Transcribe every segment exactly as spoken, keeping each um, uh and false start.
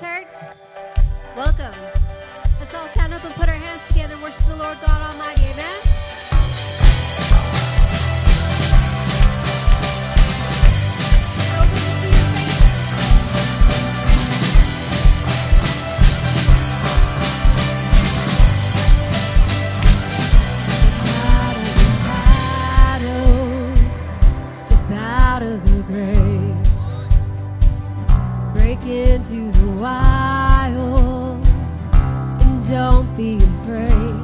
Church. Welcome. Let's all stand up and put our hands together and worship the Lord God Almighty. Amen. Into the wild, and don't be afraid.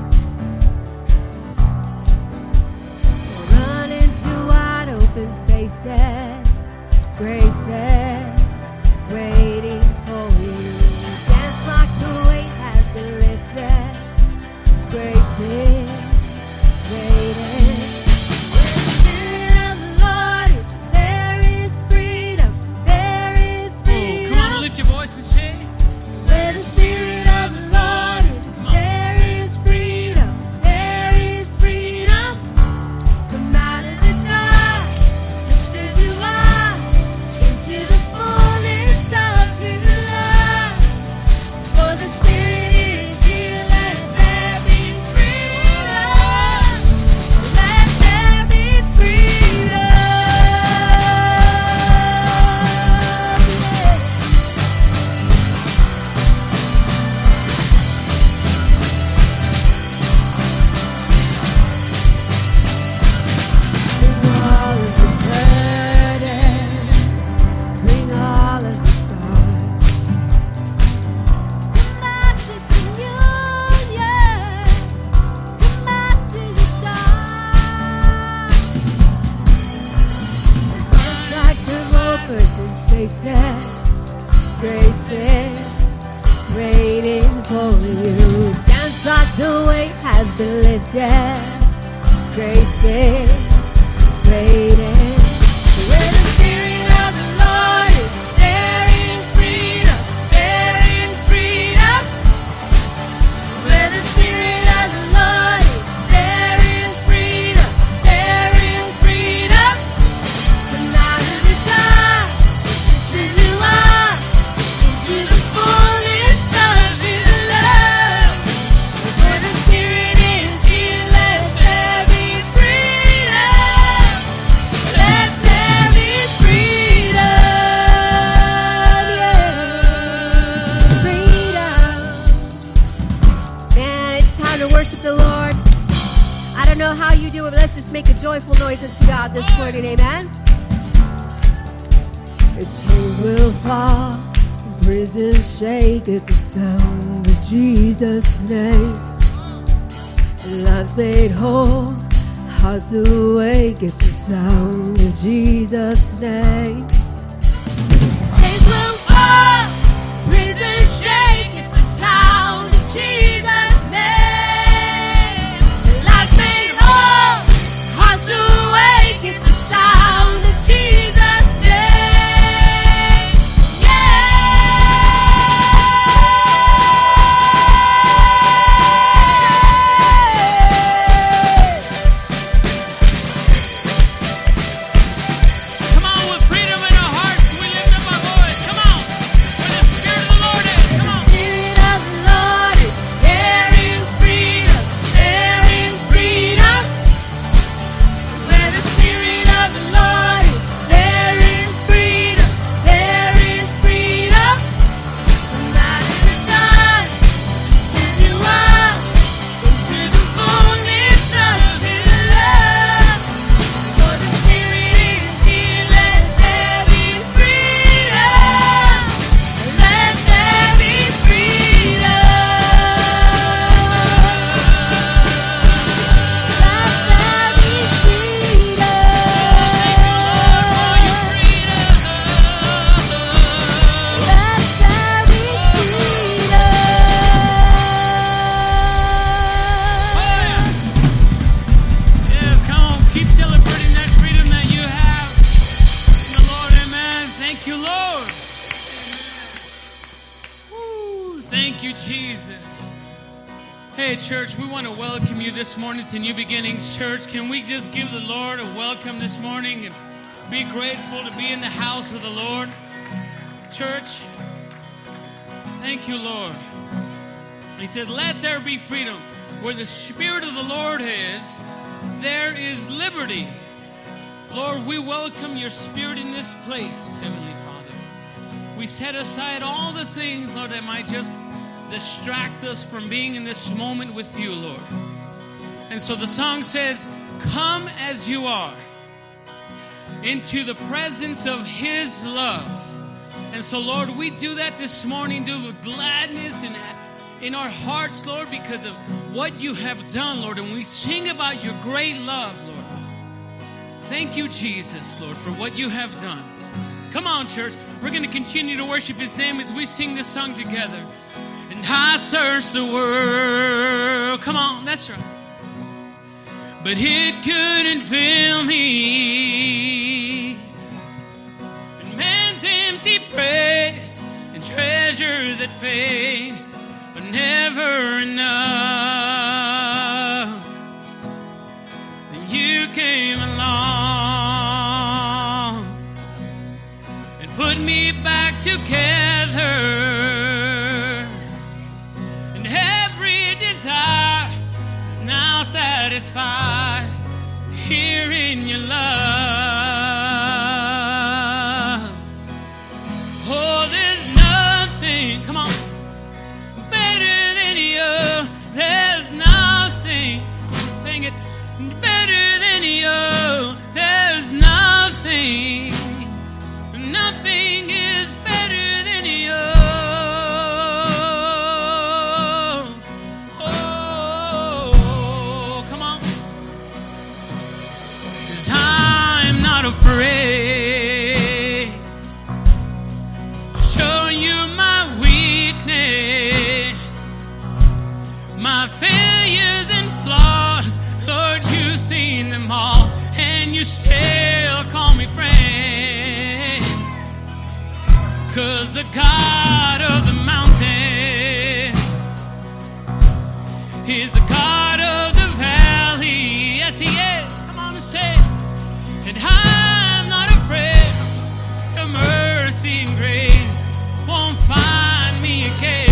Run into wide open spaces, graces waiting for you. Dance like the weight has been lifted, graces waiting. Where the Spirit of the Lord is, there is freedom, there is freedom. So out of the dark, just as you are, into the fullness of your love. For the Spirit is here, let there be freedom, let there be freedom. To New Beginnings Church. Can we just give the Lord a welcome this morning and be grateful to be in the house with the Lord? Church, Thank you, Lord. He says, let there be freedom. Where the Spirit of the Lord is, there is liberty. Lord, we welcome your Spirit in this place, Heavenly Father. We set aside all the things, Lord, that might just distract us from being in this moment with you, Lord. And so the song says, come as you are into the presence of his love. And so, Lord, we do that this morning, do with gladness and in our hearts, Lord, because of what you have done, Lord. And we sing about your great love, Lord. Thank you, Jesus, Lord, for what you have done. Come on, church. We're going to continue to worship his name as we sing this song together. And I searched the world. Come on, that's right. But it couldn't fill me. And man's empty praise and treasures that fade are never enough. And you came along and put me back together, and every desire is now satisfied here in your love. Oh, there's nothing, come on, better than you. There's nothing, sing it, better than you. There's nothing. Nothing is better than you. Oh, come on. 'Cause I'm not afraid to show you my weakness, my failures and flaws. Lord, you've seen them all, and you still call me friend. 'Cause the God of the mountain is the God of the valley. Yes, he is. Come on and say it. And I'm not afraid. Your mercy and grace won't find me again.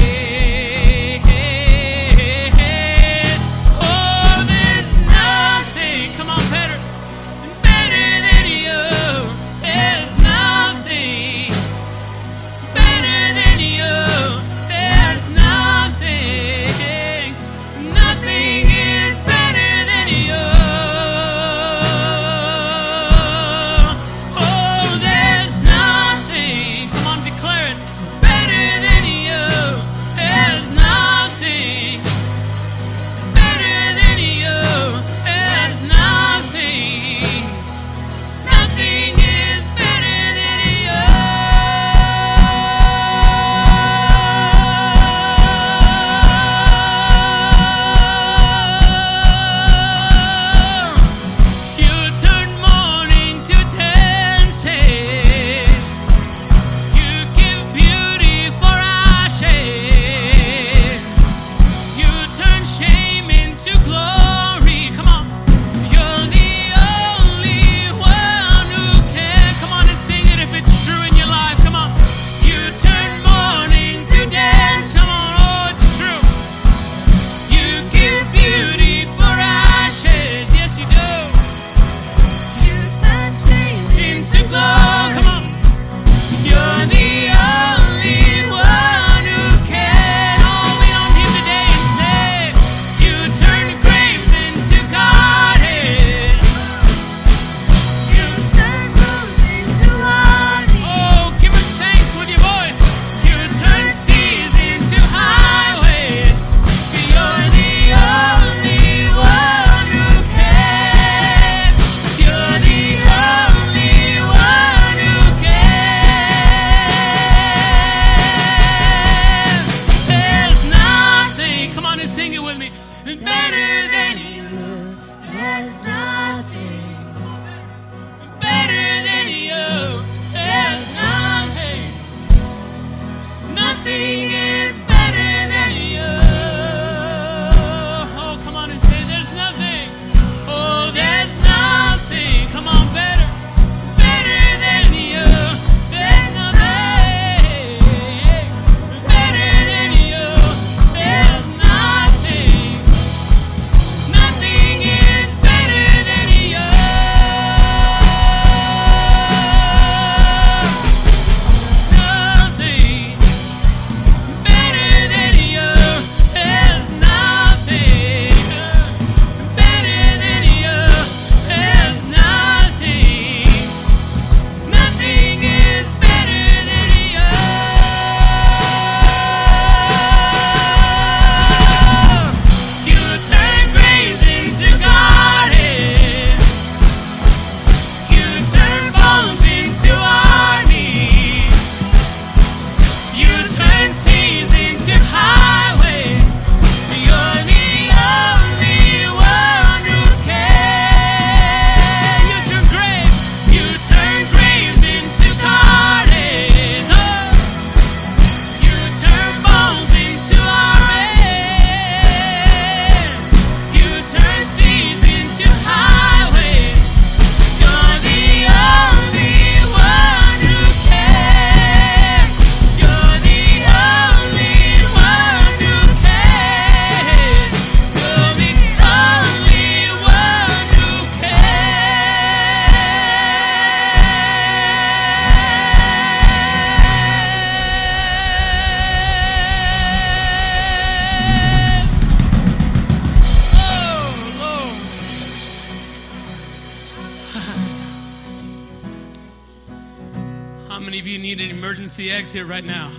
many of you need an emergency exit right now?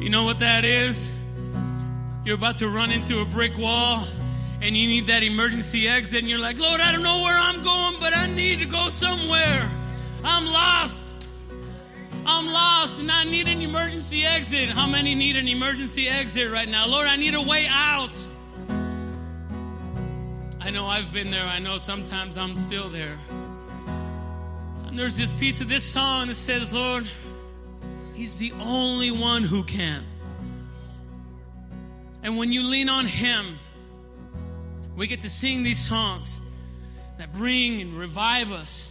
You know what that is? You're about to run into a brick wall and you need that emergency exit and you're like, Lord, I don't know where I'm going, but I need to go somewhere. I'm lost. I'm lost and I need an emergency exit. How many need an emergency exit right now? Lord, I need a way out. I know I've been there. I know sometimes I'm still there. And there's this piece of this song that says, Lord, He's the only one who can. And when you lean on Him, we get to sing these songs that bring and revive us.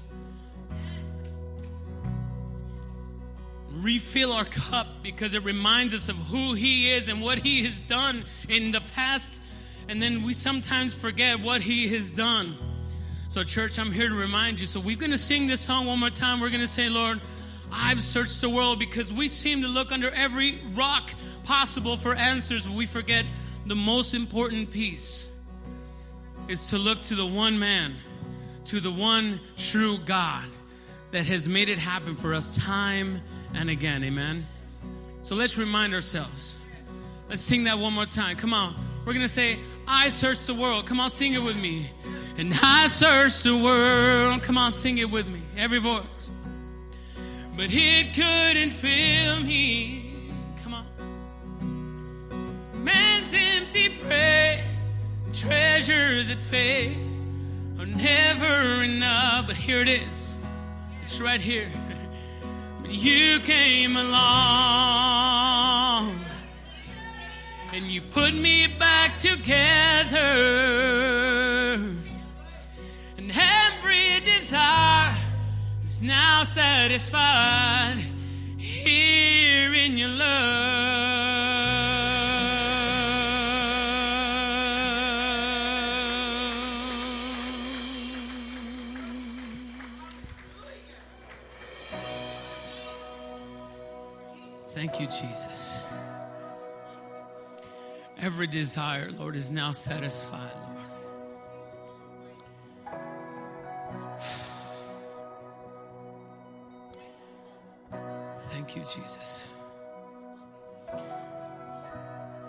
Refill our cup because it reminds us of who He is and what He has done in the past, and then we sometimes forget what He has done. So church, I'm here to remind you. So we're going to sing this song one more time. We're going to say, Lord, I've searched the world, because we seem to look under every rock possible for answers, but we forget the most important piece is to look to the one man, to the one true God that has made it happen for us time and again. Amen. So let's remind ourselves. Let's sing that one more time. Come on. We're going to say, I search the world. Come on, sing it with me. And I search the world. Come on, sing it with me. Every voice. But it couldn't fill me. Come on. Man's empty praise, treasures that fade are never enough. But here it is. It's right here. You came along and you put me back together, and every desire is now satisfied here in your love. Thank you, Jesus. Every desire, Lord, is now satisfied, Lord. Thank you, Jesus.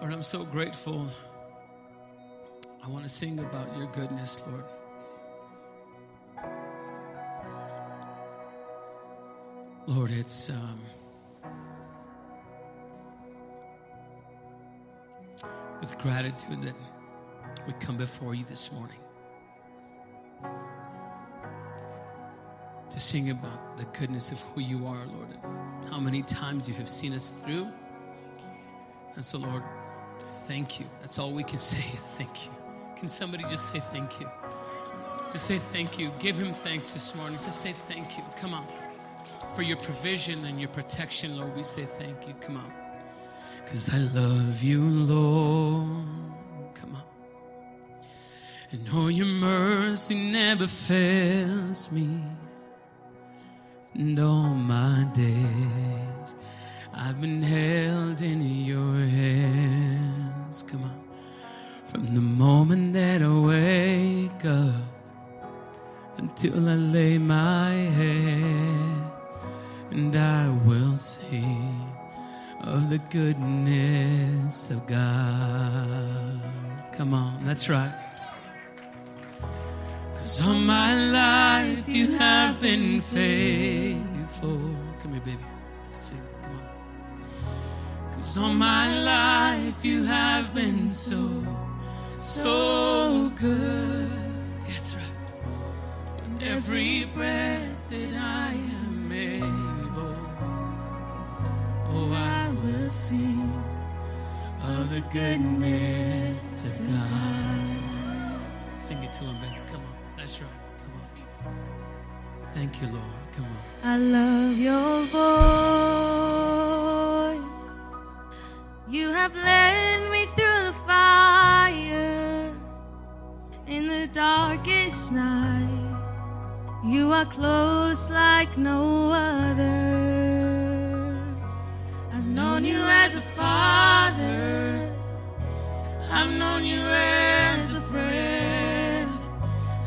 Lord, I'm so grateful. I want to sing about your goodness, Lord. Lord, it's... Um, with gratitude that we come before you this morning to sing about the goodness of who you are, Lord, and how many times you have seen us through. And so, Lord, thank you. That's all we can say is thank you. Can somebody just say thank you? Just say thank you. Give Him thanks this morning. Just say thank you. Come on. For your provision and your protection, Lord, we say thank you. Come on. Cause I love you, Lord. Come on. And oh, your mercy never fails me. And all my days I've been held in your hands. Come on. From the moment that I wake up until I lay my head, and I will sing of the goodness of God. Come on, that's right. Cause all my life you have been faithful. Come here, baby. That's it. Come on. Cause all my life you have been so, so good. That's right. With every breath that I am able, oh, I will sing of the goodness of God. Sing it to Him, baby. Come on. That's right. Come on. Thank you, Lord. Come on. I love your voice. You have led me through the fire. In the darkest night, you are close like no other. I've known you as a father, I've known you as a friend,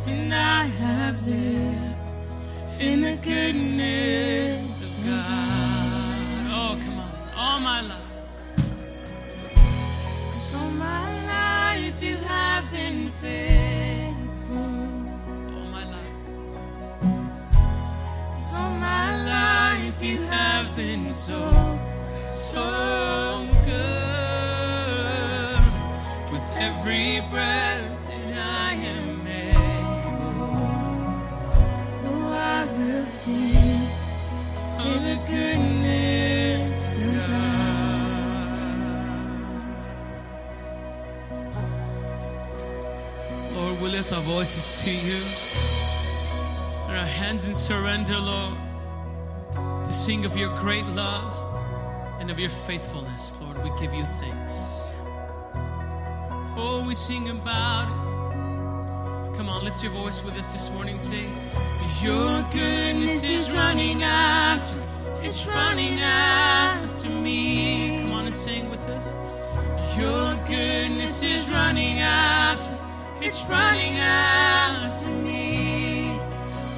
and I have lived in the good. you have been faithful. All my life. So my life you have been so, so good. With every breath that I am able, oh, I will sing of the goodness of God. Lord, we lift our voices to you and our hands in surrender, Lord, to sing of your great love and of your faithfulness. Lord, we give you thanks. Oh, we sing about it. Come on, lift your voice with us this morning. Say, your goodness is running after, it's running after me. Come on and sing with us. Your goodness is running after, it's running after me.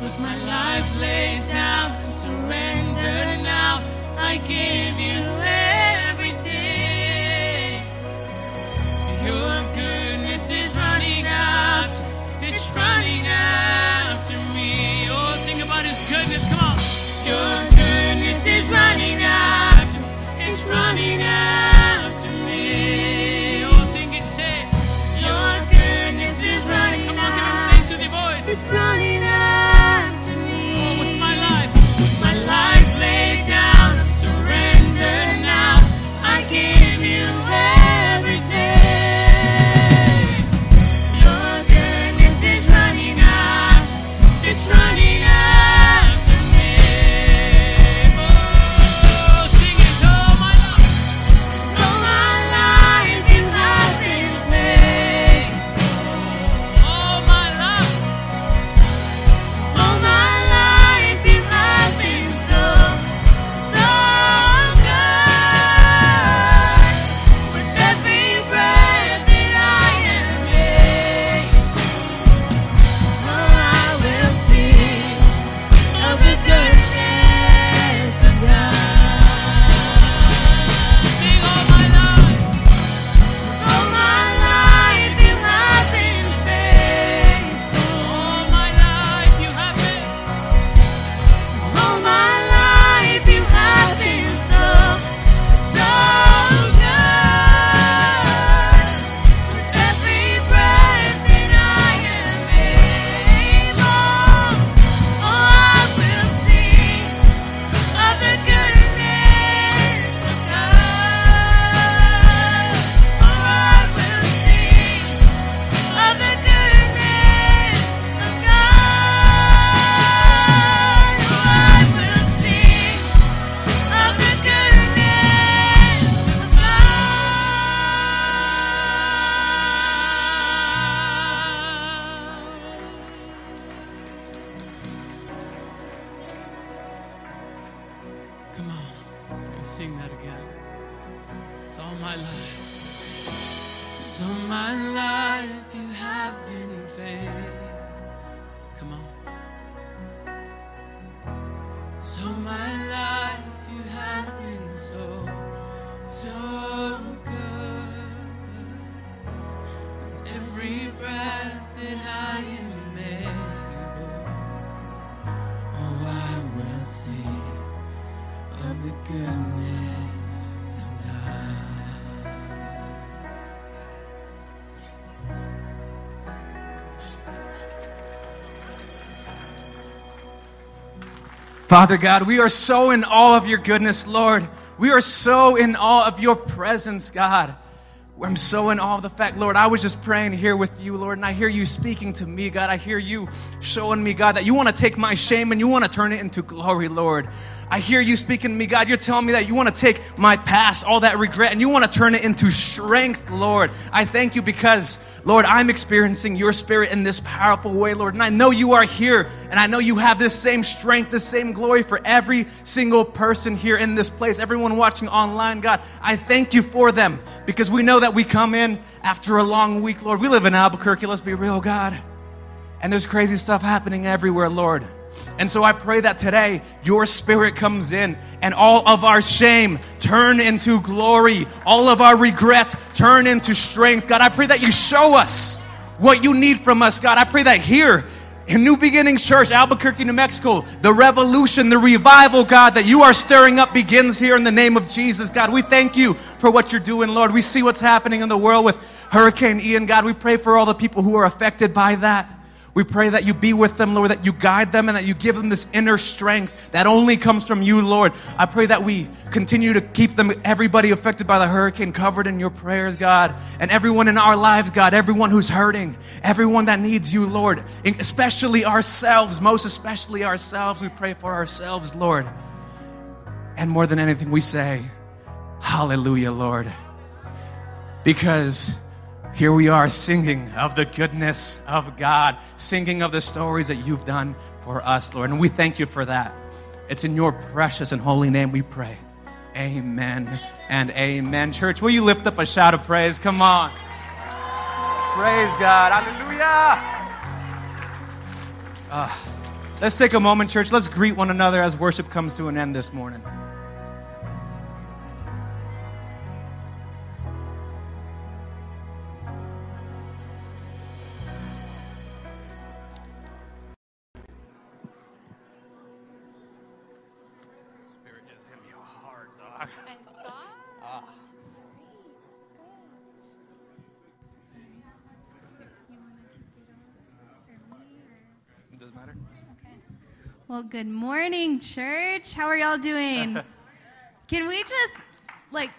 With my life laid down and surrendered now, I give you everything. Your goodness is running after, it's running after me. Oh, sing about his goodness, come on. Your goodness is running after, it's running after. It's running after me. Oh, with my life, with my life laid down, I'm surrendered now. I give you everything. Your goodness is running after, it's running after me. Oh, sing it, oh my life, oh my life, you have been faithful. Oh my life. Father God, we are so in awe of your goodness, Lord. We are so in awe of your presence, God. I'm so in awe of the fact, Lord, I was just praying here with you, Lord, and I hear you speaking to me, God. I hear you showing me, God, that you want to take my shame and you want to turn it into glory, Lord. I hear you speaking to me, God. You're telling me that you want to take my past, all that regret, and you want to turn it into strength, Lord. I thank you because, Lord, I'm experiencing your spirit in this powerful way, Lord. And I know you are here, and I know you have this same strength, this same glory for every single person here in this place, everyone watching online, God. I thank you for them because we know that we come in after a long week, Lord. We live in Albuquerque, let's be real, God. And there's crazy stuff happening everywhere, Lord. And so I pray that today your spirit comes in and all of our shame turn into glory. All of our regret turn into strength. God, I pray that you show us what you need from us. God, I pray that here in New Beginnings Church, Albuquerque, New Mexico, the revolution, the revival, God, that you are stirring up begins here in the name of Jesus. God, we thank you for what you're doing, Lord. We see what's happening in the world with Hurricane Ian. God, we pray for all the people who are affected by that. We pray that you be with them, Lord, that you guide them and that you give them this inner strength that only comes from you, Lord. I pray that we continue to keep them, everybody affected by the hurricane, covered in your prayers, God, and everyone in our lives, God, everyone who's hurting, everyone that needs you, Lord, especially ourselves, most especially ourselves. We pray for ourselves, Lord. And more than anything, we say, hallelujah, Lord, because here we are singing of the goodness of God, singing of the stories that you've done for us, Lord. And we thank you for that. It's in your precious and holy name we pray. Amen and amen. Church, will you lift up a shout of praise? Come on. Praise God. Hallelujah. Uh, let's take a moment, church. Let's greet one another as worship comes to an end this morning. Well, good morning, church. How are y'all doing? Can we just, like,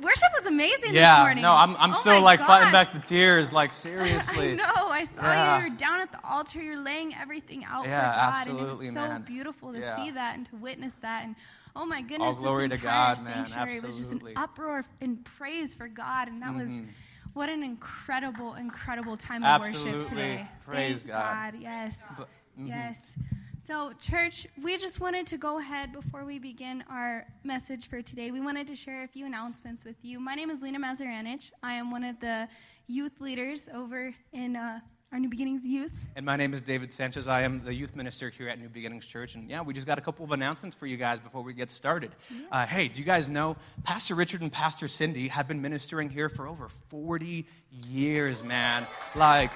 worship was amazing yeah, this morning. Yeah, no, I'm, I'm oh still, like, gosh. fighting back the tears, like, seriously. I know, I saw yeah. you. You're down at the altar. You're laying everything out yeah, for God. Absolutely, and it was so man. beautiful to yeah. see that and to witness that. And, oh, my goodness, this entire to God, sanctuary man. was just an uproar in praise for God. And that mm-hmm. was, what an incredible, incredible time of absolutely. worship today. Praise Thank God. God. Yes, but, mm-hmm. yes. So, church, we just wanted to go ahead before we begin our message for today. We wanted to share a few announcements with you. My name is Lena Mazaranich. I am one of the youth leaders over in uh, our New Beginnings Youth. And my name is David Sanchez. I am the youth minister here at New Beginnings Church. And, yeah, we just got a couple of announcements for you guys before we get started. Yes. Uh, hey, do you guys know Pastor Richard and Pastor Cindy have been ministering here for over forty years, man? Like,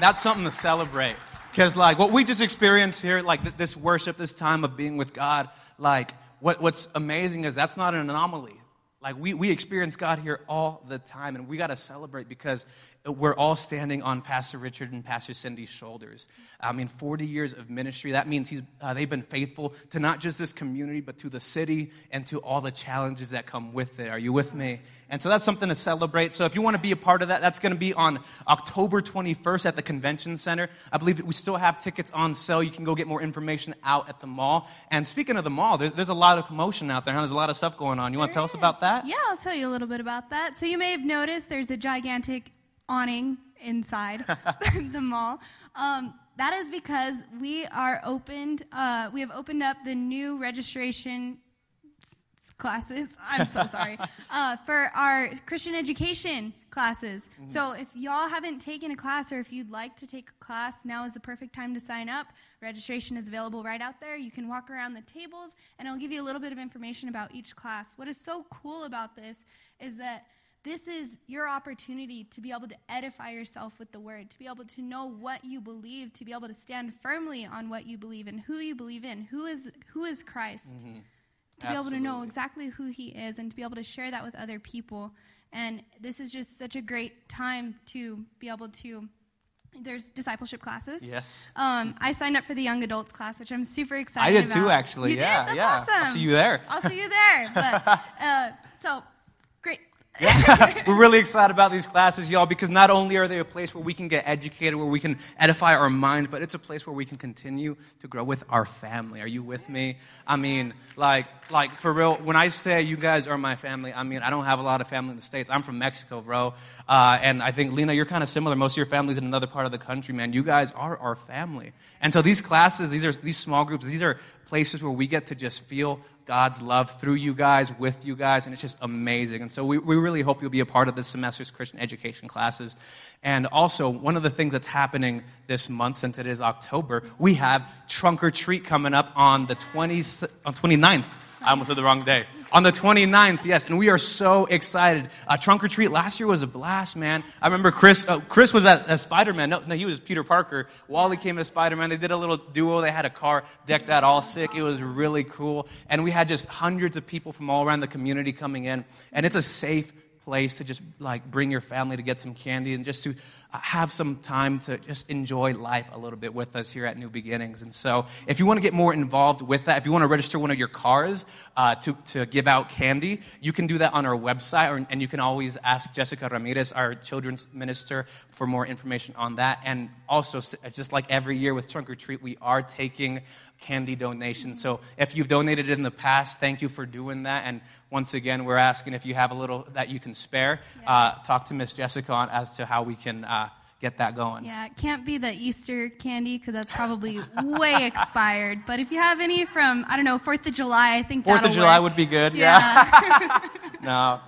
that's something to celebrate. Because, like, what we just experienced here, like, th- this worship, this time of being with God, like, what, what's amazing is that's not an anomaly. Like, we, we experience God here all the time, and we got to celebrate because we're all standing on Pastor Richard and Pastor Cindy's shoulders. I mean, forty years of ministry, that means he's uh, they've been faithful to not just this community, but to the city and to all the challenges that come with it. Are you with me? And so that's something to celebrate. So if you want to be a part of that, that's going to be on October twenty-first at the Convention Center. I believe that we still have tickets on sale. You can go get more information out at the mall. And speaking of the mall, there's, there's a lot of commotion out there. Huh? There's a lot of stuff going on. You want to tell us about that? Yeah, I'll tell you a little bit about that. So you may have noticed there's a gigantic awning inside the mall. Um, that is because we are opened. Uh, we have opened up the new registration classes. I'm so sorry. Uh, for our Christian education classes. So if y'all haven't taken a class or if you'd like to take a class, now is the perfect time to sign up. Registration is available right out there. You can walk around the tables, and I'll give you a little bit of information about each class. What is so cool about this is that this is your opportunity to be able to edify yourself with the word, to be able to know what you believe, to be able to stand firmly on what you believe and who you believe in, who is who is Christ, mm-hmm. to Absolutely. be able to know exactly who he is and to be able to share that with other people. And this is just such a great time to be able to, there's discipleship classes. Yes. Um, I signed up for the young adults class, which I'm super excited about. I did about. too, actually. You yeah, did? That's yeah. awesome. I'll see you there. I'll see you there. But, uh, so... We're really excited about these classes, y'all, because not only are they a place where we can get educated, where we can edify our minds, but it's a place where we can continue to grow with our family. Are you with me? I mean, like, like for real, when I say you guys are my family, I mean, I don't have a lot of family in the States. I'm from Mexico, bro. Uh, and I think, Lena, you're kind of similar. Most of your family's in another part of the country, man. You guys are our family. And so these classes, these are these small groups, these are places where we get to just feel God's love through you guys, with you guys, and it's just amazing. And so we we really hope you'll be a part of this semester's Christian education classes. And also, one of the things that's happening this month, since it is October, we have Trunk or Treat coming up on the twentieth, on twenty-ninth. I almost said the wrong day. On the twenty-ninth, yes, and we are so excited. Uh, Trunk or Treat last year was a blast, man. I remember Chris uh, Chris was at, at Spider-Man. No, no, he was Peter Parker. Wally came as Spider-Man. They did a little duo. They had a car decked out all sick. It was really cool. And we had just hundreds of people from all around the community coming in. And it's a safe place to just, like, bring your family to get some candy and just to have some time to just enjoy life a little bit with us here at New Beginnings. And so if you want to get more involved with that, if you want to register one of your cars uh, to, to give out candy, you can do that on our website, or, and you can always ask Jessica Ramirez, our children's minister, for more information on that. And also, just like every year with Trunk or Treat, we are taking candy donations. So if you've donated in the past, thank you for doing that. And once again, we're asking if you have a little that you can spare, yeah. uh, talk to Miss Jessica on as to how we can uh, get that going. Yeah, it can't be the Easter candy because that's probably way expired. But if you have any from, I don't know, fourth of July, I think that'll work. fourth of July would be good, yeah. yeah. no.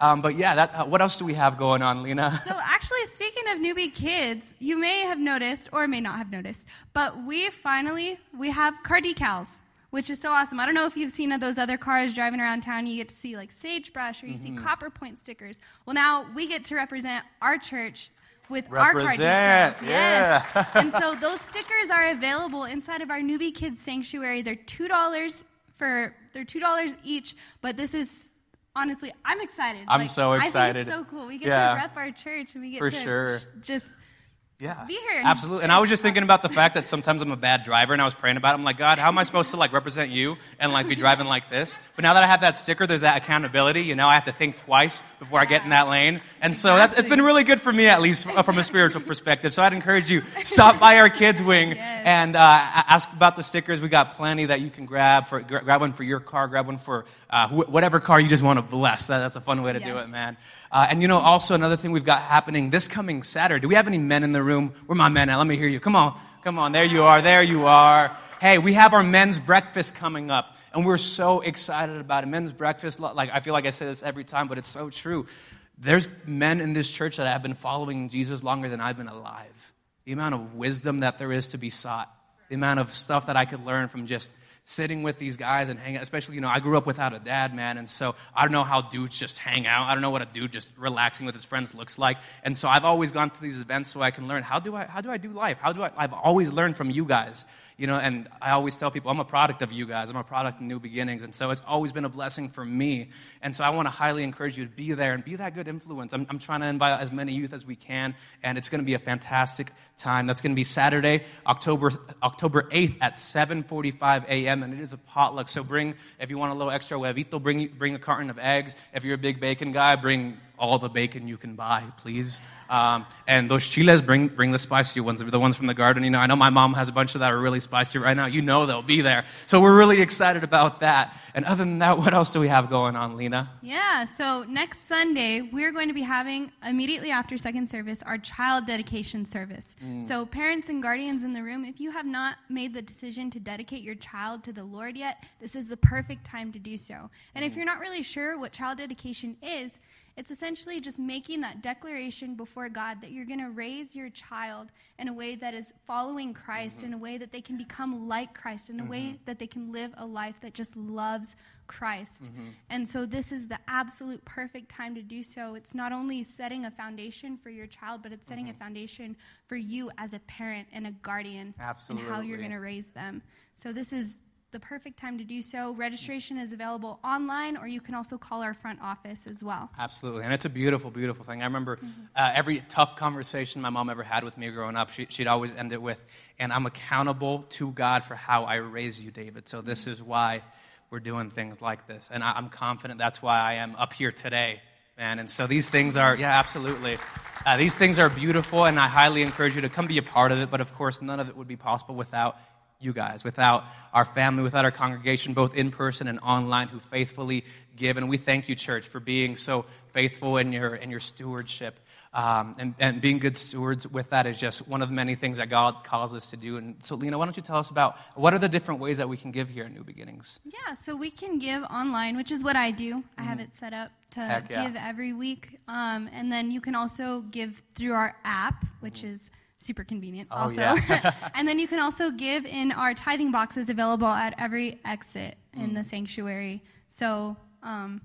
Um, but yeah, that, uh, what else do we have going on, Lena? So actually, speaking of newbie kids, you may have noticed or may not have noticed, but we finally, we have car decals, which is so awesome. I don't know if you've seen those other cars driving around town. You get to see like sagebrush or you mm-hmm. see copper point stickers. Well, now we get to represent our church with Represent. Our card decals. Yes. Yeah. And so those stickers are available inside of our Newbie Kids Sanctuary. They're two dollars for they're two dollars each, but this is honestly, I'm excited. I'm like, so excited. I think it's so cool. We get yeah. to rep our church and we get for to sure. just Yeah, be here. Absolutely. And I was just thinking about the fact that sometimes I'm a bad driver, and I was praying about it. I'm like, God, how am I supposed to like represent you and like be driving like this? But now that I have that sticker, there's that accountability. You know, I have to think twice before yeah. I get in that lane. And so exactly. that's it's been really good for me, at least exactly. from a spiritual perspective. So I'd encourage you, stop by our kids wing yes. and uh, ask about the stickers. We got plenty that you can grab. For grab one for your car. Grab one for uh, wh- whatever car you just want to bless. That, that's a fun way to yes. do it, man. Uh, and, you know, also another thing we've got happening this coming Saturday. Do we have any men in the room? Where my men at? Let me hear you. Come on. Come on. There you are. There you are. Hey, we have our men's breakfast coming up, and we're so excited about it. Men's breakfast, like I feel like I say this every time, but it's so true. There's men in this church that have been following Jesus longer than I've been alive. The amount of wisdom that there is to be sought, the amount of stuff that I could learn from just sitting with these guys and hanging out, especially, you know, I grew up without a dad, man, and so I don't know how dudes just hang out. I don't know what a dude just relaxing with his friends looks like, and so I've always gone to these events so I can learn, how do I how do I do life? How do I, I've always learned from you guys, you know, and I always tell people, I'm a product of you guys. I'm a product of New Beginnings, and so it's always been a blessing for me, and so I want to highly encourage you to be there and be that good influence. I'm, I'm trying to invite as many youth as we can, and it's going to be a fantastic time. That's going to be Saturday, October October eighth at seven forty-five a.m., and it is a potluck. So bring, if you want a little extra huevito, bring bring a carton of eggs. If you're a big bacon guy, bring all the bacon you can buy, please. Um, and those chiles, bring bring the spicy ones, the ones from the garden. You know, I know my mom has a bunch of that are really spicy right now. You know they'll be there. So we're really excited about that. And other than that, what else do we have going on, Lena? Yeah, so next Sunday, we're going to be having, immediately after second service, our child dedication service. Mm. So parents and guardians in the room, if you have not made the decision to dedicate your child to the Lord yet, this is the perfect time to do so. And mm. if you're not really sure what child dedication is, it's essentially just making that declaration before God that you're going to raise your child in a way that is following Christ, mm-hmm. in a way that they can become like Christ, in a mm-hmm. way that they can live a life that just loves Christ. Mm-hmm. And so this is the absolute perfect time to do so. It's not only setting a foundation for your child, but it's setting mm-hmm. a foundation for you as a parent and a guardian and how you're going to raise them. So this is the perfect time to do so. Registration is available online, or you can also call our front office as well. Absolutely, and it's a beautiful, beautiful thing. I remember mm-hmm. uh, every tough conversation my mom ever had with me growing up, she, she'd always end it with, and I'm accountable to God for how I raise you, David. So this is why we're doing things like this, and I, I'm confident that's why I am up here today, man. And so these things are, yeah, absolutely. Uh, these things are beautiful, and I highly encourage you to come be a part of it, but of course none of it would be possible without you guys, without our family, without our congregation, both in person and online, who faithfully give. And we thank you, church, for being so faithful in your in your stewardship. Um, and, and being good stewards with that is just one of many things that God calls us to do. And so, Lena, why don't you tell us about what are the different ways that we can give here at New Beginnings? Yeah, so we can give online, which is what I do. Mm-hmm. I have it set up to Heck yeah. give every week. Um, and then you can also give through our app, which mm-hmm. is super convenient oh, also. Yeah. And then you can also give in our tithing boxes available at every exit mm-hmm. in the sanctuary. So... Um,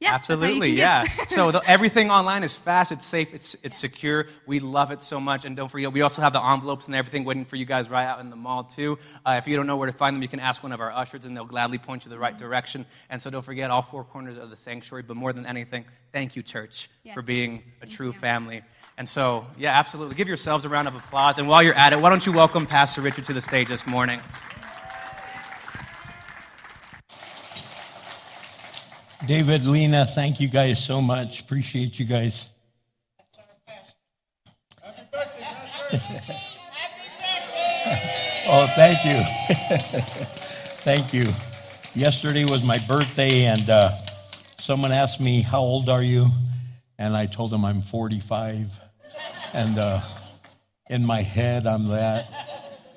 Yeah, absolutely, yeah. So the, everything online is fast, it's safe, it's it's yes. secure. We love it so much. And don't forget, we also have the envelopes and everything waiting for you guys right out in the mall, too. Uh, if you don't know where to find them, you can ask one of our ushers, and they'll gladly point you the right mm-hmm. direction. And so don't forget, all four corners of the sanctuary. But more than anything, thank you, church, yes. for being a thank true you. family. And so, yeah, absolutely. Give yourselves a round of applause. And while you're at it, why don't you welcome Pastor Richard to the stage this morning. David, Lena, thank you guys so much. Appreciate you guys. Happy birthday, Pastor. Oh, thank you. Thank you. Yesterday was my birthday, and uh, someone asked me, how old are you? And I told them I'm forty-five. And uh, in my head, I'm that.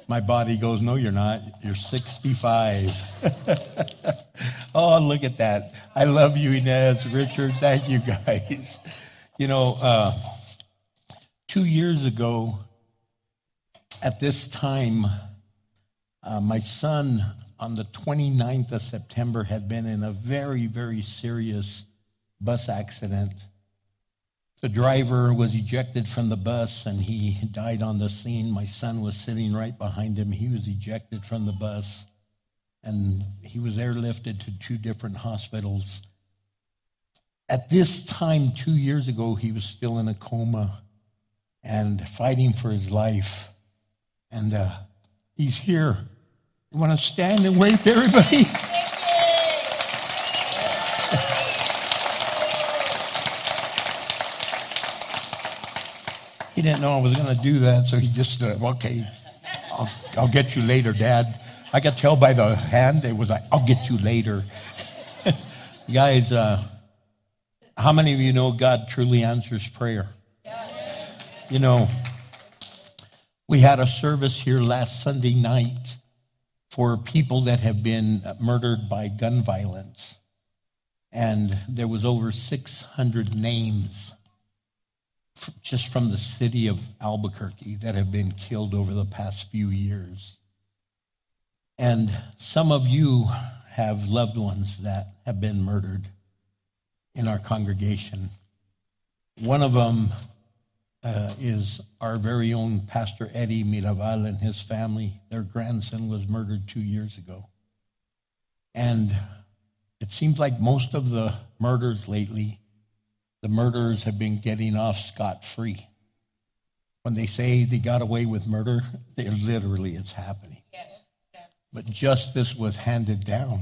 My body goes, no, you're not. You're sixty-five. Oh, look at that. I love you, Inez, Richard. Thank you, guys. You know, uh, two years ago, at this time, uh, my son, on the twenty-ninth of September, had been in a very, very serious bus accident. The driver was ejected from the bus, and he died on the scene. My son was sitting right behind him. He was ejected from the bus, and he was airlifted to two different hospitals. At this time, two years ago, he was still in a coma and fighting for his life. And uh, he's here. You want to stand and wave to everybody? He didn't know I was going to do that, so he just, uh, okay, I'll, I'll get you later, Dad. I could tell by the hand, it was like, I'll get you later. Guys, uh, how many of you know God truly answers prayer? You know, we had a service here last Sunday night for people that have been murdered by gun violence. And there was over six hundred names just from the city of Albuquerque that have been killed over the past few years. And some of you have loved ones that have been murdered in our congregation. One of them uh, is our very own Pastor Eddie Miraval and his family. Their grandson was murdered two years ago. And it seems like most of the murders lately, the murderers have been getting off scot-free. When they say they got away with murder, they're literally, it's happening. But justice was handed down.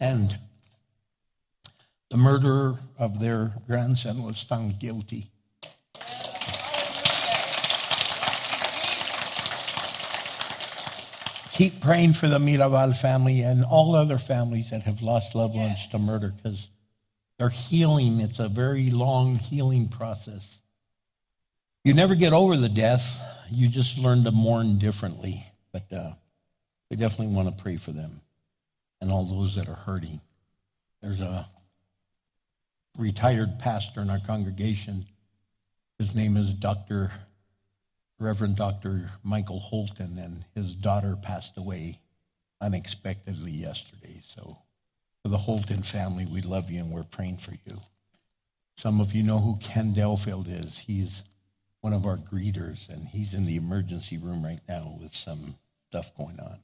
And the murderer of their grandson was found guilty. Keep praying for the Miraval family and all other families that have lost loved ones yes. to murder, because they're healing. It's a very long healing process. You never get over the death. You just learn to mourn differently. But... Uh, We definitely want to pray for them and all those that are hurting. There's a retired pastor in our congregation. His name is Doctor Reverend Doctor Michael Holton, and his daughter passed away unexpectedly yesterday. So for the Holton family, we love you and we're praying for you. Some of you know who Ken Delfield is. He's one of our greeters, and he's in the emergency room right now with some stuff going on.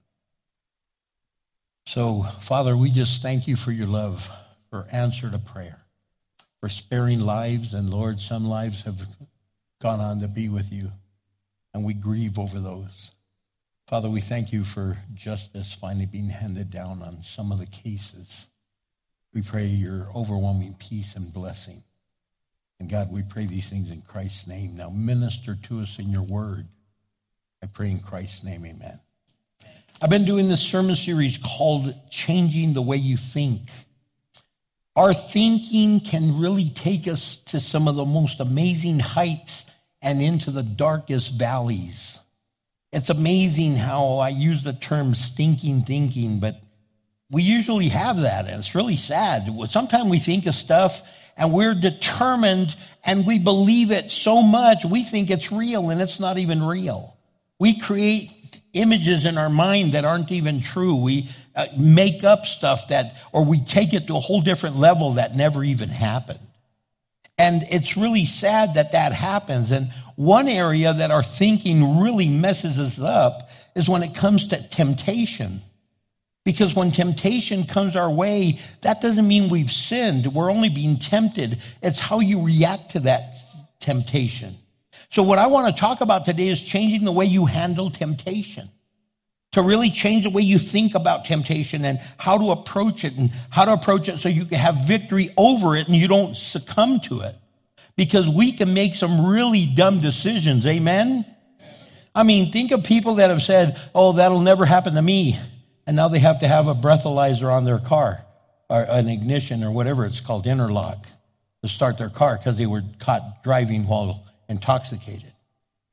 So, Father, we just thank you for your love, for answer to prayer, for sparing lives. And, Lord, some lives have gone on to be with you, and we grieve over those. Father, we thank you for justice finally being handed down on some of the cases. We pray your overwhelming peace and blessing. And, God, we pray these things in Christ's name. Now minister to us in your word. I pray in Christ's name, amen. I've been doing this sermon series called Changing the Way You Think. Our thinking can really take us to some of the most amazing heights and into the darkest valleys. It's amazing how I use the term stinking thinking, but we usually have that, and it's really sad. Sometimes we think of stuff, and we're determined, and we believe it so much, we think it's real, and it's not even real. We create images in our mind that aren't even true. We uh, make up stuff that, or we take it to a whole different level that never even happened. And it's really sad that that happens. And one area that our thinking really messes us up is when it comes to temptation. Because when temptation comes our way, that doesn't mean we've sinned. We're only being tempted. It's how you react to that temptation. So what I want to talk about today is changing the way you handle temptation. To really change the way you think about temptation and how to approach it and how to approach it so you can have victory over it and you don't succumb to it. Because we can make some really dumb decisions, amen? I mean, think of people that have said, oh, that'll never happen to me. And now they have to have a breathalyzer on their car or an ignition or whatever it's called, interlock, to start their car because they were caught driving while intoxicated.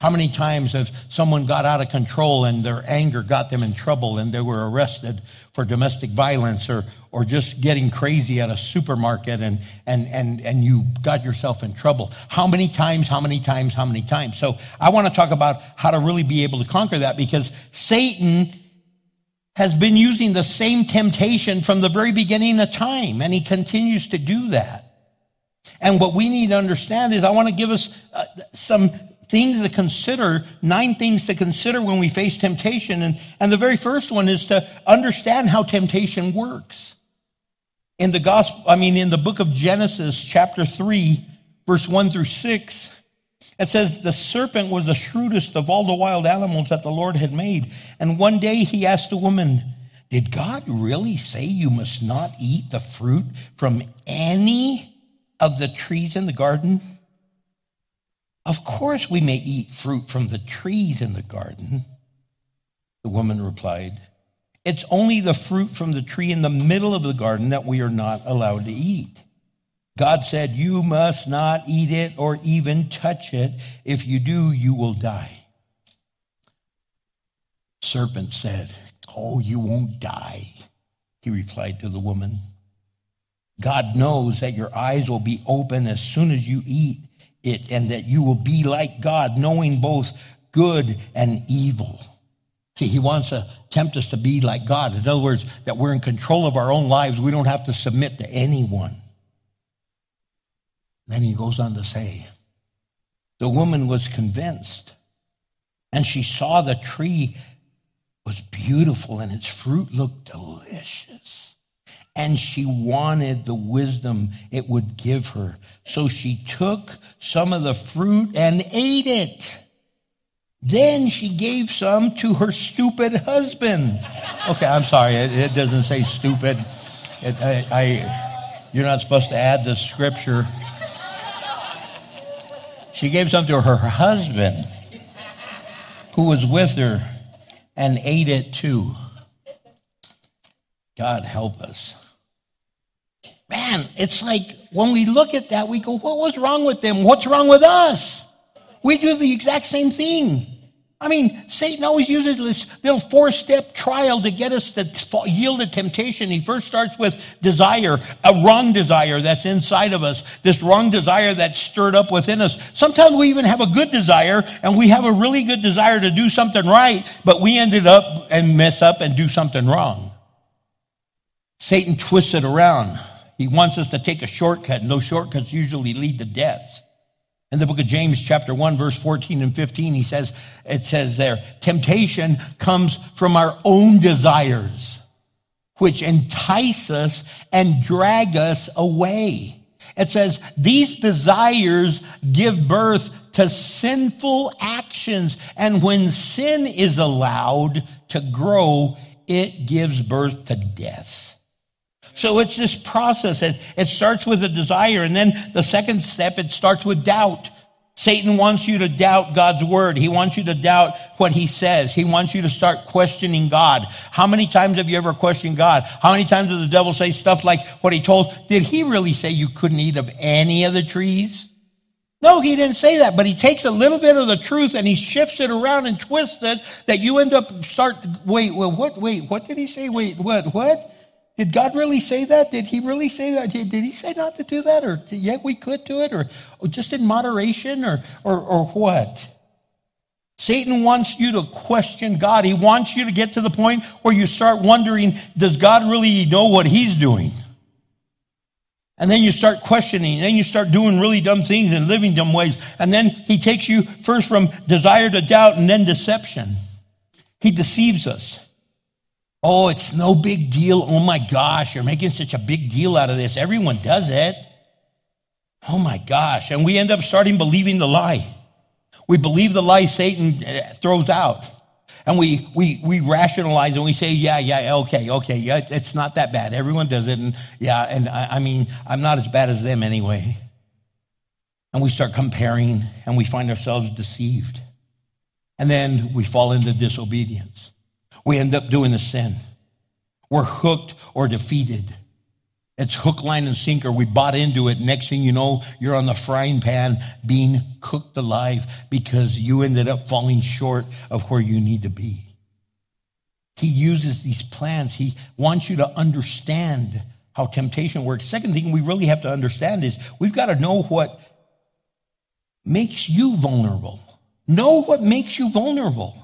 How many times has someone got out of control and their anger got them in trouble and they were arrested for domestic violence or or just getting crazy at a supermarket and and and and you got yourself in trouble? How many times, how many times, how many times? So I want to talk about how to really be able to conquer that, because Satan has been using the same temptation from the very beginning of time, and he continues to do that. And what we need to understand is I want to give us uh, some things to consider, nine things to consider when we face temptation. And, and the very first one is to understand how temptation works. In the gospel, I mean, in the book of Genesis, chapter three, verse one through six, it says, the serpent was the shrewdest of all the wild animals that the Lord had made. And one day he asked the woman, did God really say you must not eat the fruit from any of the trees in the garden? Of course we may eat fruit from the trees in the garden, the woman replied. It's only the fruit from the tree in the middle of the garden that we are not allowed to eat. God said, you must not eat it or even touch it. If you do, you will die. Serpent said, oh, you won't die, he replied to the woman. God knows that your eyes will be open as soon as you eat it, and that you will be like God, knowing both good and evil. See, he wants to tempt us to be like God. In other words, that we're in control of our own lives. We don't have to submit to anyone. Then he goes on to say, the woman was convinced, and she saw the tree was beautiful, and its fruit looked delicious. And she wanted the wisdom it would give her. So she took some of the fruit and ate it. Then she gave some to her stupid husband. Okay, I'm sorry. It, it doesn't say stupid. It, I, I, you're not supposed to add this scripture. She gave some to her husband who was with her and ate it too. God help us. Man, it's like when we look at that, we go, what was wrong with them? What's wrong with us? We do the exact same thing. I mean, Satan always uses this little four-step trial to get us to yield to temptation. He first starts with desire, a wrong desire that's inside of us, this wrong desire that's stirred up within us. Sometimes we even have a good desire, and we have a really good desire to do something right, but we ended up and mess up and do something wrong. Satan twists it around. He wants us to take a shortcut, and those shortcuts usually lead to death. In the book of James, chapter one, verse fourteen and fifteen, he says, it says there, temptation comes from our own desires, which entice us and drag us away. It says, these desires give birth to sinful actions, and when sin is allowed to grow, it gives birth to death. So it's this process. It, it starts with a desire, and then the second step, it starts with doubt. Satan wants you to doubt God's word. He wants you to doubt what he says. He wants you to start questioning God. How many times have you ever questioned God? How many times does the devil say stuff like what he told? Did he really say you couldn't eat of any of the trees? No, he didn't say that, but he takes a little bit of the truth and he shifts it around and twists it that you end up start, wait, well, what, wait, what did he say? Wait, what, what? Did God really say that? Did he really say that? Did, did he say not to do that? Or yeah, we could do it? Or, or just in moderation? Or, or, or what? Satan wants you to question God. He wants you to get to the point where you start wondering, does God really know what he's doing? And then you start questioning. And then you start doing really dumb things and living dumb ways. And then he takes you first from desire to doubt and then deception. He deceives us. Oh, it's no big deal. Oh, my gosh, you're making such a big deal out of this. Everyone does it. Oh, my gosh. And we end up starting believing the lie. We believe the lie Satan throws out. And we we we rationalize and we say, yeah, yeah, okay, okay. yeah, it's not that bad. Everyone does it. And yeah, and I, I mean, I'm not as bad as them anyway. And we start comparing and we find ourselves deceived. And then we fall into disobedience. We end up doing the sin. We're hooked or defeated. It's hook, line, and sinker. We bought into it. Next thing you know, you're on the frying pan being cooked alive because you ended up falling short of where you need to be. He uses these plans. He wants you to understand how temptation works. Second thing we really have to understand is we've got to know what makes you vulnerable. Know what makes you vulnerable.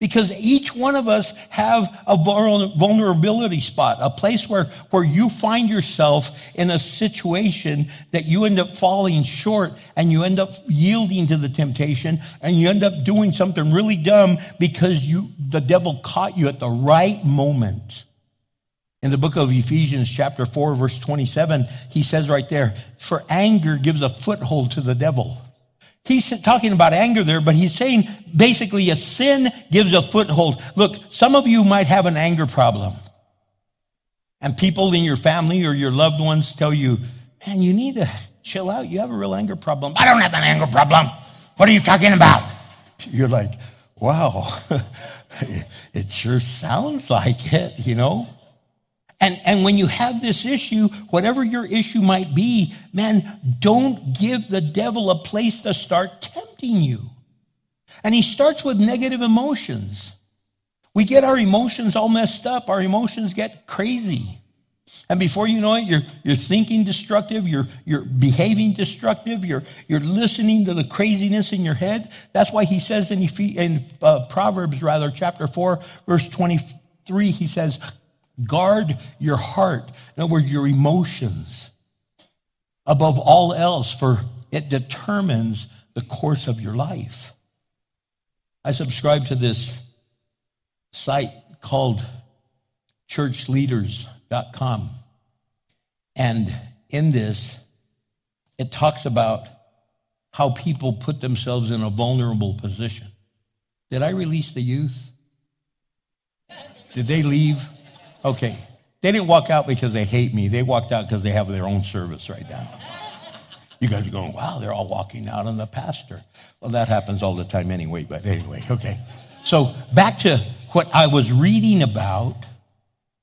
Because each one of us have a vulnerability spot, a place where, where you find yourself in a situation that you end up falling short and you end up yielding to the temptation and you end up doing something really dumb because you the devil caught you at the right moment. In the book of Ephesians chapter four, verse twenty-seven, he says right there, for anger gives a foothold to the devil. He's talking about anger there, but he's saying basically a sin gives a foothold. Look, some of you might have an anger problem. And people in your family or your loved ones tell you, man, you need to chill out. You have a real anger problem. I don't have an anger problem. What are you talking about? You're like, wow, it sure sounds like it, you know? And and when you have this issue, whatever your issue might be, man, don't give the devil a place to start tempting you. And he starts with negative emotions. We get our emotions all messed up. Our emotions get crazy. And before you know it, you're you're thinking destructive, you're you're behaving destructive, you're you're listening to the craziness in your head. That's why he says in in uh, Proverbs rather chapter four verse twenty-three, he says, guard your heart, in other words, your emotions, above all else, for it determines the course of your life. I subscribe to this site called church leaders dot com. And in this, it talks about how people put themselves in a vulnerable position. Did I release the youth? Did they leave? Okay, they didn't walk out because they hate me. They walked out because they have their own service right now. You guys are going, wow, they're all walking out on the pastor. Well, that happens all the time anyway, but anyway, okay. So back to what I was reading about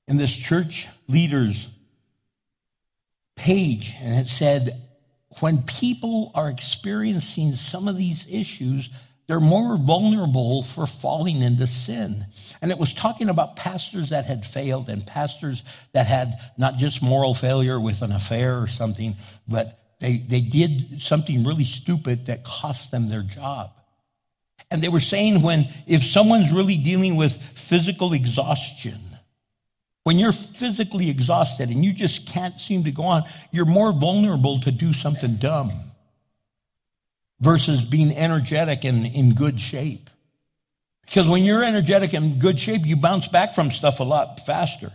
in this church leaders page, and it said, when people are experiencing some of these issues, they're more vulnerable for falling into sin. And it was talking about pastors that had failed and pastors that had not just moral failure with an affair or something, but they, they did something really stupid that cost them their job. And they were saying when, if someone's really dealing with physical exhaustion, when you're physically exhausted and you just can't seem to go on, you're more vulnerable to do something dumb versus being energetic and in good shape. Because when you're energetic and in good shape, you bounce back from stuff a lot faster.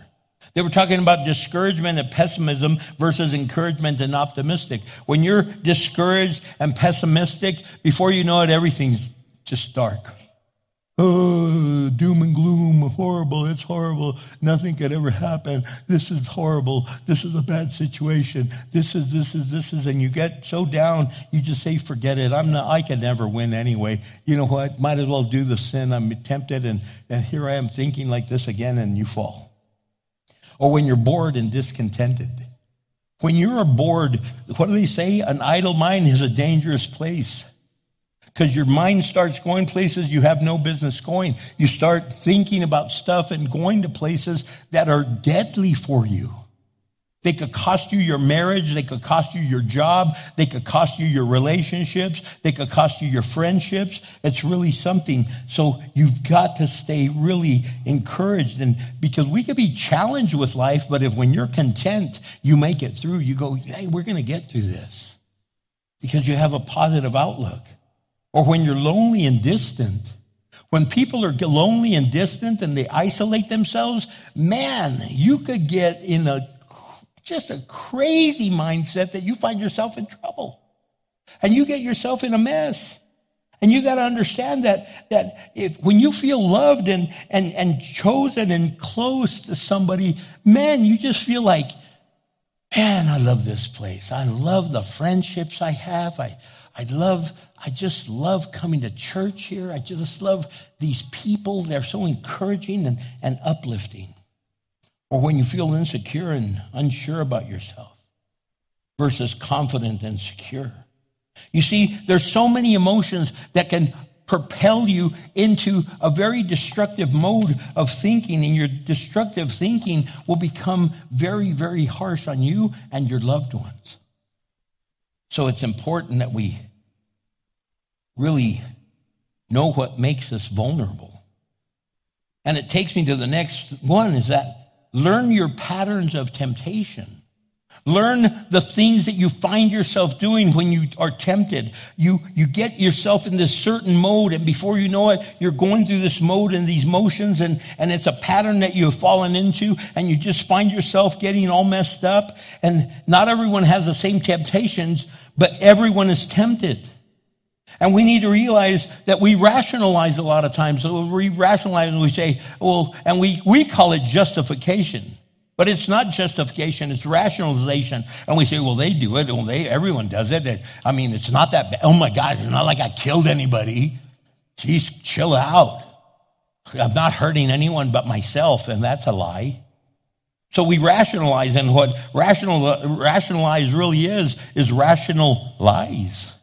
They were talking about discouragement and pessimism versus encouragement and optimistic. When you're discouraged and pessimistic, before you know it, everything's just dark. oh, doom and gloom, horrible, it's horrible, nothing could ever happen, this is horrible, this is a bad situation, this is, this is, this is, and you get so down, you just say, forget it, I'm not, I can never win anyway, you know what, might as well do the sin, I'm tempted, and, and here I am thinking like this again, and you fall. Or when you're bored and discontented. When you're bored, what do they say? An idle mind is a dangerous place. Because your mind starts going places you have no business going. You start thinking about stuff and going to places that are deadly for you. They could cost you your marriage. They could cost you your job. They could cost you your relationships. They could cost you your friendships. It's really something. So you've got to stay really encouraged, and because we could be challenged with life, but if when you're content, you make it through. You go, hey, we're going to get through this because you have a positive outlook. Or when you're lonely and distant. When people are lonely and distant and they isolate themselves, man, you could get in a just a crazy mindset that you find yourself in trouble. And you get yourself in a mess. And you got to understand that that if when you feel loved and, and, and chosen and close to somebody, man, you just feel like, man, I love this place. I love the friendships I have. I I love, I just love coming to church here. I just love these people. They're so encouraging and, and uplifting. Or when you feel insecure and unsure about yourself versus confident and secure. You see, there's so many emotions that can propel you into a very destructive mode of thinking, and your destructive thinking will become very, very harsh on you and your loved ones. So it's important that we really know what makes us vulnerable. And it takes me to the next one, is that learn your patterns of temptation. Learn the things that you find yourself doing when you are tempted. You, you get yourself in this certain mode, and before you know it, you're going through this mode and these motions, and, and it's a pattern that you have fallen into, and you just find yourself getting all messed up. And not everyone has the same temptations, but everyone is tempted. And we need to realize that we rationalize a lot of times. So we rationalize and we say, well, and we, we call it justification. But it's not justification, it's rationalization. And we say, well, they do it. Well, they, everyone does it. And, I mean, it's not that bad. Oh, my gosh, it's not like I killed anybody. Jeez, chill out. I'm not hurting anyone but myself, and that's a lie. So we rationalize, and what rational, rationalize really is, is rational lies.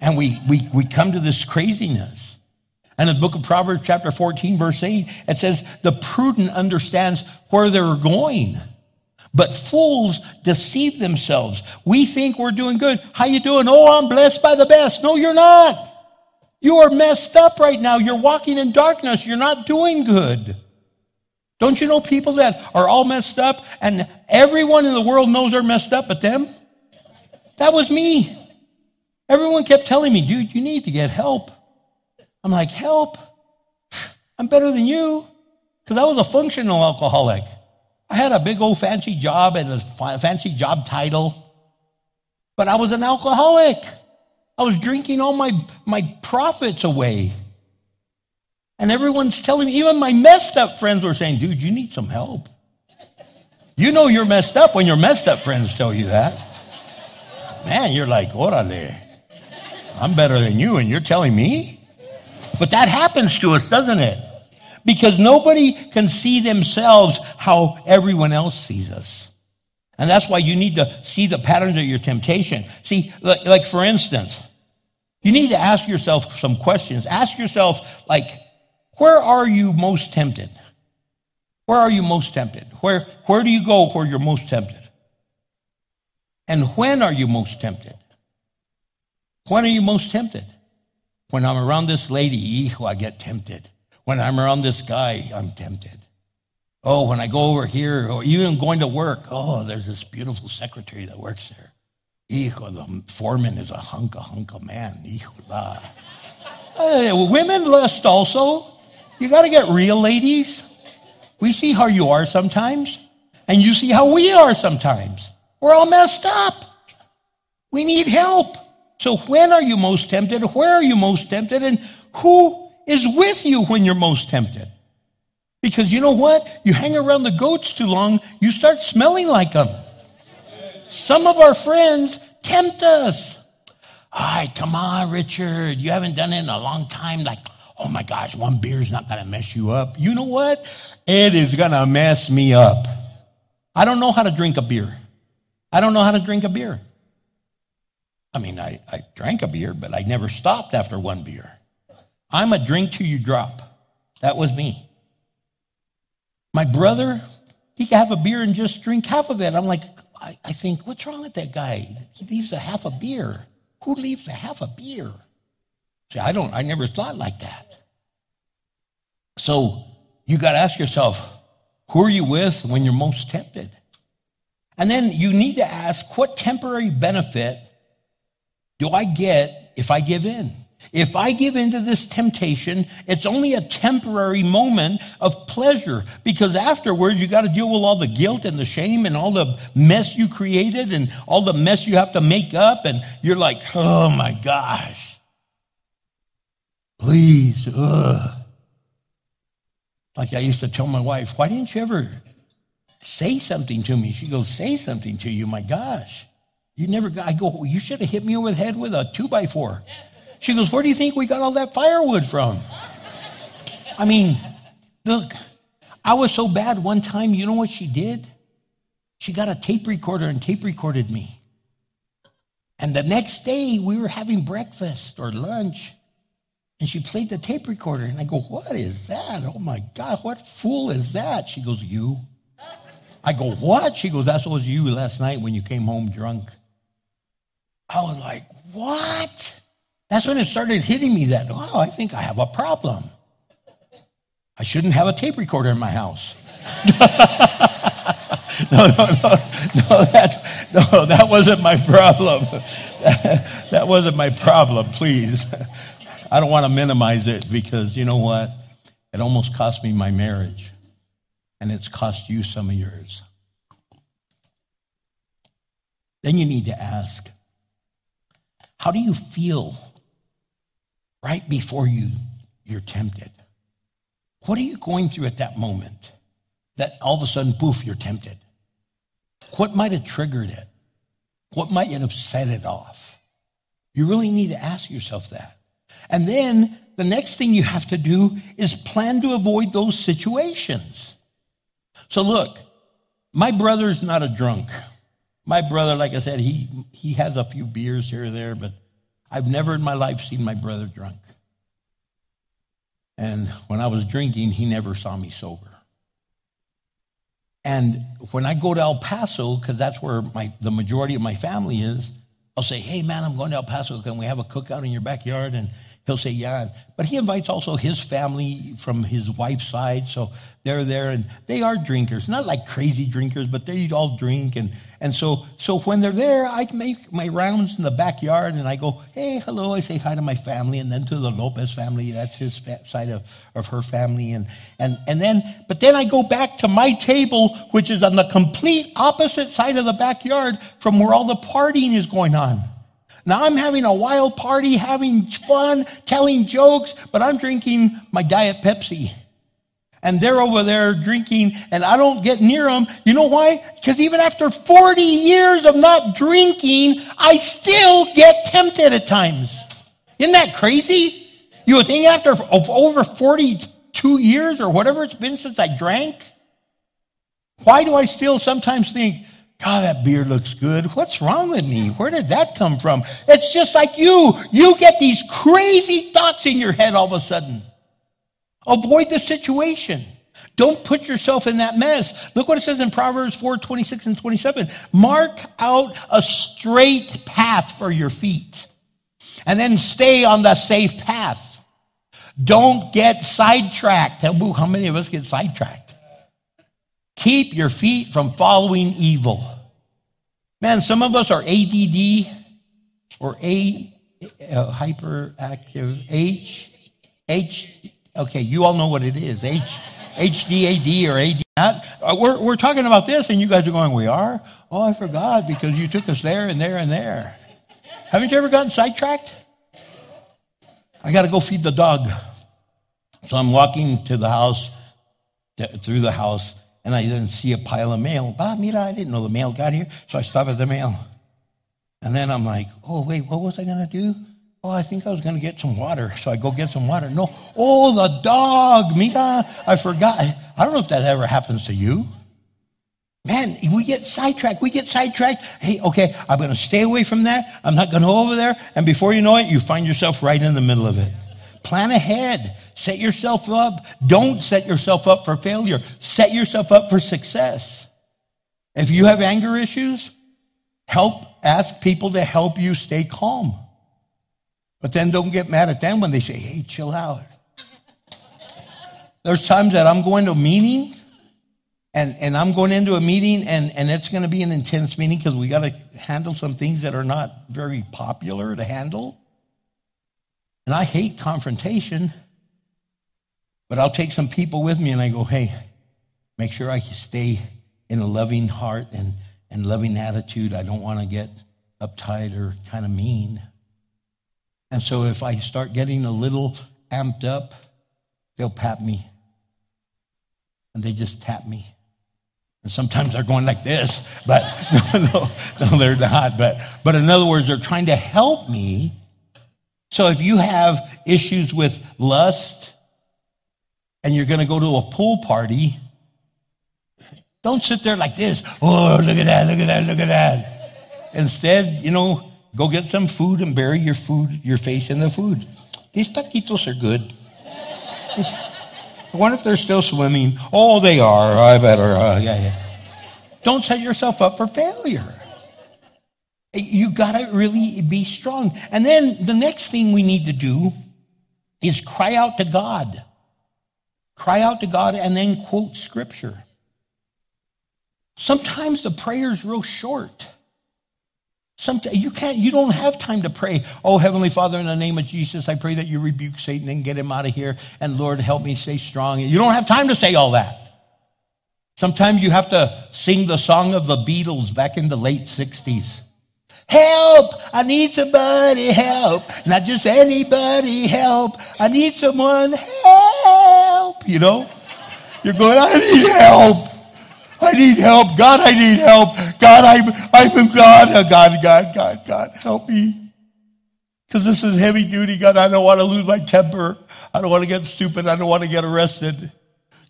And we, we, we come to this craziness. And in the book of Proverbs, chapter fourteen, verse eight, it says, the prudent understands where they're going, but fools deceive themselves. We think we're doing good. How you doing? Oh, I'm blessed by the best. No, you're not. You are messed up right now. You're walking in darkness. You're not doing good. Don't you know people that are all messed up, and everyone in the world knows they're messed up but them? That was me. Everyone kept telling me, dude, you need to get help. I'm like, help? I'm better than you. Because I was a functional alcoholic. I had a big old fancy job and a fancy job title. But I was an alcoholic. I was drinking all my, my profits away. And everyone's telling me, even my messed up friends were saying, dude, you need some help. You know you're messed up when your messed up friends tell you that. Man, you're like, orale. I'm better than you, and you're telling me? But that happens to us, doesn't it? Because nobody can see themselves how everyone else sees us. And that's why you need to see the patterns of your temptation. See, like, like for instance, you need to ask yourself some questions. Ask yourself, like, where are you most tempted? Where are you most tempted? Where, where do you go where you're most tempted? And when are you most tempted? When are you most tempted? When I'm around this lady, ew, I get tempted. When I'm around this guy, I'm tempted. Oh, when I go over here, or even going to work, oh, there's this beautiful secretary that works there. Ew, the foreman is a hunk, a hunk of man. Ew, la. uh, women lust also. You got to get real, ladies. We see how you are sometimes, and you see how we are sometimes. We're all messed up. We need help. So when are you most tempted? Where are you most tempted? And who is with you when you're most tempted. Because you know what? You hang around the goats too long, you start smelling like them. Some of our friends tempt us. All right, come on, Richard. You haven't done it in a long time. Like, oh my gosh, one beer's not going to mess you up. You know what? It is going to mess me up. I don't know how to drink a beer. I don't know how to drink a beer. I mean, I, I drank a beer, but I never stopped after one beer. I'm a drink till you drop. That was me. My brother, he could have a beer and just drink half of it. I'm like, I, I think, what's wrong with that guy? He leaves a half a beer. Who leaves a half a beer? See, I don't, I never thought like that. So you got to ask yourself, who are you with when you're most tempted? And then you need to ask, what temporary benefit do I get if I give in? If I give in to this temptation, it's only a temporary moment of pleasure, because afterwards you got to deal with all the guilt and the shame and all the mess you created and all the mess you have to make up, and you're like, oh my gosh, please, ugh. Like I used to tell my wife, why didn't you ever say something to me? She goes, say something to you, my gosh. You never got, I go, well, you should have hit me over the head with a two by four. She goes, where do you think we got all that firewood from? I mean, look, I was so bad one time, you know what she did? She got a tape recorder and tape recorded me. And the next day we were having breakfast or lunch, and she played the tape recorder. And I go, what is that? Oh my God, what fool is that? She goes, you. I go, what? She goes, that was you last night when you came home drunk. I was like, what? That's when it started hitting me that, oh, I think I have a problem. I shouldn't have a tape recorder in my house. no, no, no, no, that's, no, that wasn't my problem. that, that wasn't my problem, please. I don't want to minimize it, because you know what? It almost cost me my marriage, and it's cost you some of yours. Then you need to ask, how do you feel right before you, you're tempted? What are you going through at that moment that all of a sudden, poof, you're tempted? What might have triggered it? What might have set it off? You really need to ask yourself that. And then the next thing you have to do is plan to avoid those situations. So look, my brother's not a drunk. My brother, like I said, he he has a few beers here or there, but I've never in my life seen my brother drunk. And when I was drinking, he never saw me sober. And when I go to El Paso, because that's where my the majority of my family is, I'll say, hey, man, I'm going to El Paso. Can we have a cookout in your backyard? And he'll say, yeah. But he invites also his family from his wife's side. So they're there, and they are drinkers. Not like crazy drinkers, but they all drink. And, and so so when they're there, I make my rounds in the backyard, and I go, hey, hello. I say hi to my family, and then to the Lopez family. That's his fa- side of, of her family. And, and, and then, but then I go back to my table, which is on the complete opposite side of the backyard from where all the partying is going on. Now, I'm having a wild party, having fun, telling jokes, but I'm drinking my Diet Pepsi. And they're over there drinking, and I don't get near them. You know why? Because even after forty years of not drinking, I still get tempted at times. Isn't that crazy? You would think after over forty-two years or whatever it's been since I drank, why do I still sometimes think, God, that beer looks good. What's wrong with me? Where did that come from? It's just like you. You get these crazy thoughts in your head all of a sudden. Avoid the situation. Don't put yourself in that mess. Look what it says in Proverbs four, twenty-six and twenty-seven. Mark out a straight path for your feet, and then stay on the safe path. Don't get sidetracked. How many of us get sidetracked? Keep your feet from following evil. Man, some of us are A D D or A, uh, hyperactive, H, H, okay, you all know what it is, H, H D A D or A D. Not, we're, we're talking about this, and you guys are going, we are? Oh, I forgot, because you took us there and there and there. Haven't you ever gotten sidetracked? I got to go feed the dog. So I'm walking to the house, th- through the house, and I then see a pile of mail. Ah, mira, I didn't know the mail got here, so I stopped at the mail. And then I'm like, oh, wait, what was I going to do? Oh, I think I was going to get some water. So I go get some water. No, oh, the dog, mira, I forgot. I don't know if that ever happens to you. Man, we get sidetracked. We get sidetracked. Hey, okay, I'm going to stay away from that. I'm not going to go over there. And before you know it, you find yourself right in the middle of it. Plan ahead. Set yourself up. Don't set yourself up for failure. Set yourself up for success. If you have anger issues, help, ask people to help you stay calm. But then don't get mad at them when they say, hey, chill out. There's times that I'm going to meetings. And and I'm going into a meeting, and, and it's going to be an intense meeting because we got to handle some things that are not very popular to handle. And I hate confrontation, but I'll take some people with me, and I go, hey, make sure I stay in a loving heart and, and loving attitude. I don't want to get uptight or kind of mean. And so if I start getting a little amped up, they'll pat me, and they just tap me. And sometimes they're going like this, but no, no, no, they're not. But, but in other words, they're trying to help me. So if you have issues with lust and you're going to go to a pool party, don't sit there like this. Oh, look at that, look at that, look at that. Instead, you know, go get some food and bury your food, your face in the food. These taquitos are good. I wonder if they're still swimming. Oh, they are. I better. Uh, yeah, yeah. Don't set yourself up for failure. You got to really be strong. And then the next thing we need to do is cry out to God. Cry out to God and then quote scripture. Sometimes the prayer's real short. Sometimes you can't, you don't have time to pray. Oh, Heavenly Father, in the name of Jesus, I pray that you rebuke Satan and get him out of here. And Lord, help me stay strong. You don't have time to say all that. Sometimes you have to sing the song of the Beatles back in the late sixties. Help, I need somebody help. Not just anybody help. I need someone help. You know, you're going, I need help. I need help. God, I need help. God, I'm, I'm God. Oh, God, God, God, God, help me. Because this is heavy duty, God. I don't want to lose my temper. I don't want to get stupid. I don't want to get arrested.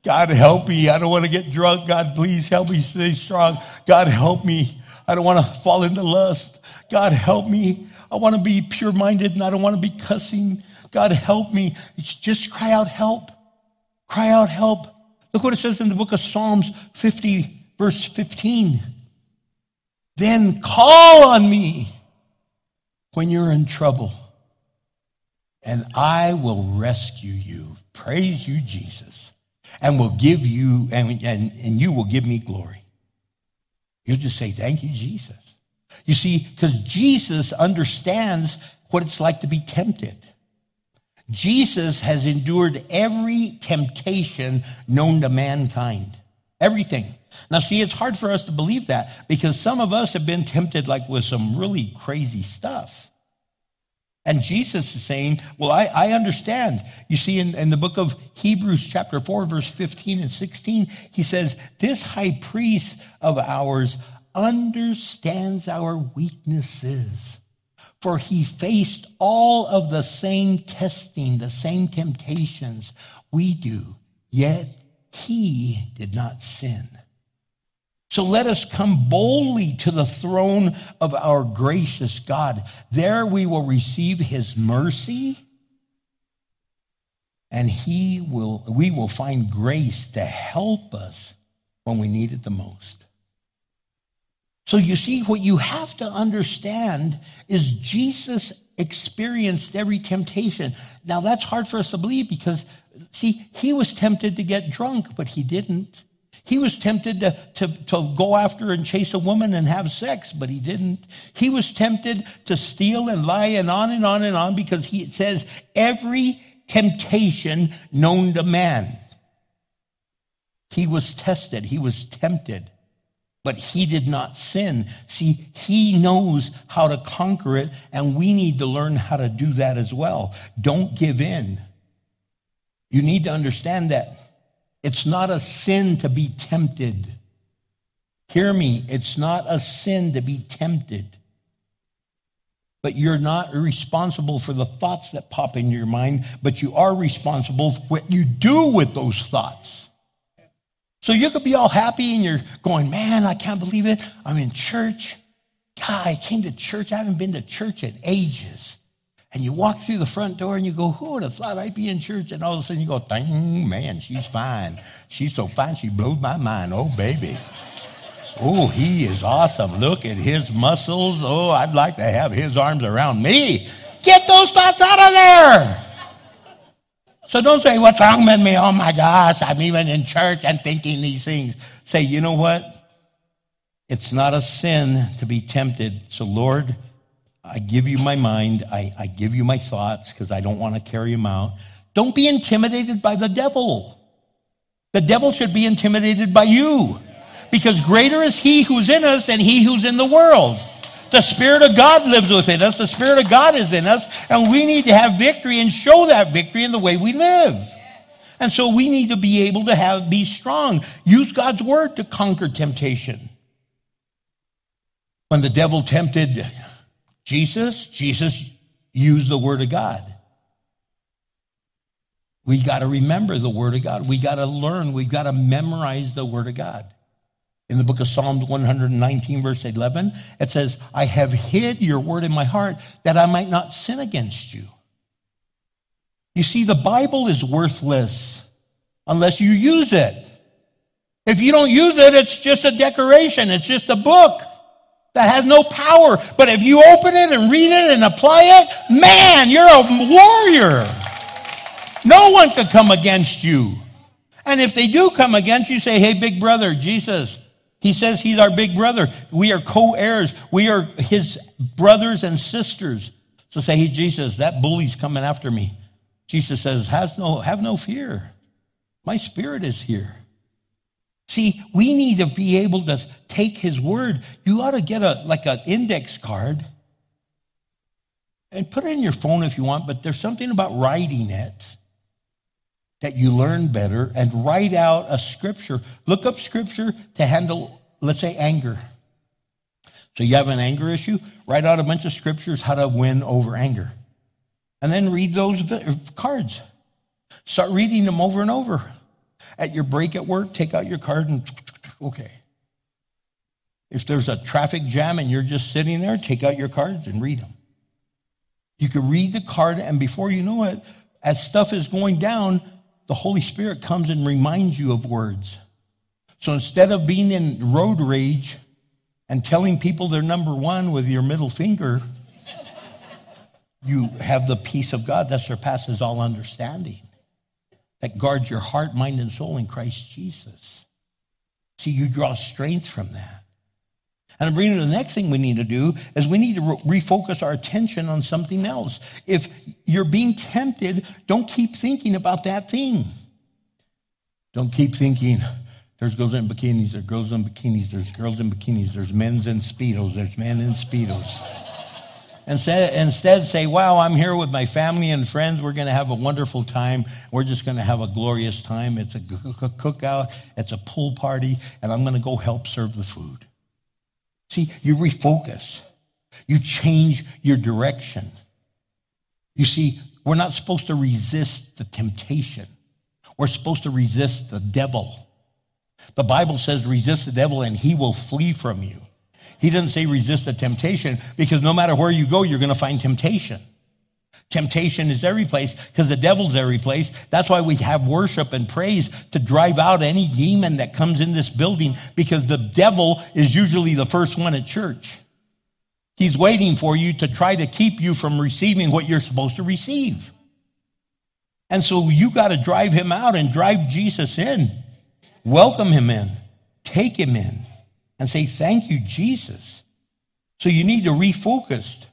God, help me. I don't want to get drunk. God, please help me stay strong. God, help me. I don't want to fall into lust. God, help me. I want to be pure-minded, and I don't want to be cussing. God, help me. It's just cry out help. Cry out help. Look what it says in the book of Psalms fifty, verse fifteen. Then call on me when you're in trouble, and I will rescue you. Praise you, Jesus, and will give you, and, and, and you will give me glory. You'll just say, thank you, Jesus. You see, because Jesus understands what it's like to be tempted. Jesus has endured every temptation known to mankind. Everything. Now, see, it's hard for us to believe that because some of us have been tempted like with some really crazy stuff. And Jesus is saying, well, I, I understand. You see, in, in the book of Hebrews chapter four, verse fifteen and sixteen, he says, this high priest of ours understands our weaknesses. For he faced all of the same testing, the same temptations we do, yet he did not sin. So let us come boldly to the throne of our gracious God. There we will receive his mercy, and he will, we will find grace to help us when we need it the most. So you see, what you have to understand is Jesus experienced every temptation. Now, that's hard for us to believe because, see, he was tempted to get drunk, but he didn't. He was tempted to, to, to go after and chase a woman and have sex, but he didn't. He was tempted to steal and lie and on and on and on because he, it says every temptation known to man. He was tested. He was tempted. But he did not sin. See, he knows how to conquer it, and we need to learn how to do that as well. Don't give in. You need to understand that it's not a sin to be tempted. Hear me, it's not a sin to be tempted. But you're not responsible for the thoughts that pop into your mind, but you are responsible for what you do with those thoughts. So you could be all happy and you're going, man, I can't believe it. I'm in church. God, I came to church. I haven't been to church in ages. And you walk through the front door and you go, who would have thought I'd be in church? And all of a sudden you go, dang, man, she's fine. She's so fine, she blew my mind. Oh, baby. Oh, he is awesome. Look at his muscles. Oh, I'd like to have his arms around me. Get those thoughts out of there. So don't say, what's wrong with me? Oh, my gosh, I'm even in church and thinking these things. Say, you know what? It's not a sin to be tempted. So, Lord, I give you my mind. I, I give you my thoughts because I don't want to carry them out. Don't be intimidated by the devil. The devil should be intimidated by you, because greater is he who's in us than he who's in the world. The Spirit of God lives within us. The Spirit of God is in us, and we need to have victory and show that victory in the way we live. And so we need to be able to have be strong. Use God's word to conquer temptation. When the devil tempted Jesus, Jesus used the word of God. We got to remember the word of God. We got to learn. We got to memorize the word of God. In the book of Psalms one nineteen, verse eleven, it says, I have hid your word in my heart that I might not sin against you. You see, the Bible is worthless unless you use it. If you don't use it, it's just a decoration. It's just a book that has no power. But if you open it and read it and apply it, man, you're a warrior. No one could come against you. And if they do come against you, say, hey, big brother, Jesus. He says he's our big brother. We are co-heirs. We are his brothers and sisters. So say, hey, Jesus, that bully's coming after me. Jesus says, have no, have no fear. My Spirit is here. See, we need to be able to take his word. You ought to get a like an index card and put it in your phone if you want, but there's something about writing it that you learn better, and write out a scripture. Look up scripture to handle, let's say, anger. So you have an anger issue, write out a bunch of scriptures how to win over anger. And then read those cards. Start reading them over and over. At your break at work, take out your card and, okay. If there's a traffic jam and you're just sitting there, take out your cards and read them. You can read the card, and before you know it, as stuff is going down, the Holy Spirit comes and reminds you of words. So instead of being in road rage and telling people they're number one with your middle finger, you have the peace of God that surpasses all understanding, that guards your heart, mind, and soul in Christ Jesus. See, you draw strength from that. And I'm bringing to the next thing we need to do is we need to re- refocus our attention on something else. If you're being tempted, don't keep thinking about that thing. Don't keep thinking, there's girls in bikinis, there's girls in bikinis, there's girls in bikinis, there's men's in Speedos, there's men in Speedos. And say, instead say, wow, I'm here with my family and friends. We're going to have a wonderful time. We're just going to have a glorious time. It's a cookout. It's a pool party. And I'm going to go help serve the food. See, you refocus. You change your direction. You see, we're not supposed to resist the temptation. We're supposed to resist the devil. The Bible says resist the devil and he will flee from you. He doesn't say resist the temptation, because no matter where you go, you're going to find temptation. Temptation is every place because the devil's every place. That's why we have worship and praise to drive out any demon that comes in this building, because the devil is usually the first one at church. He's waiting for you to try to keep you from receiving what you're supposed to receive. And so you got to drive him out and drive Jesus in. Welcome him in. Take him in and say, thank you, Jesus. So you need to refocus.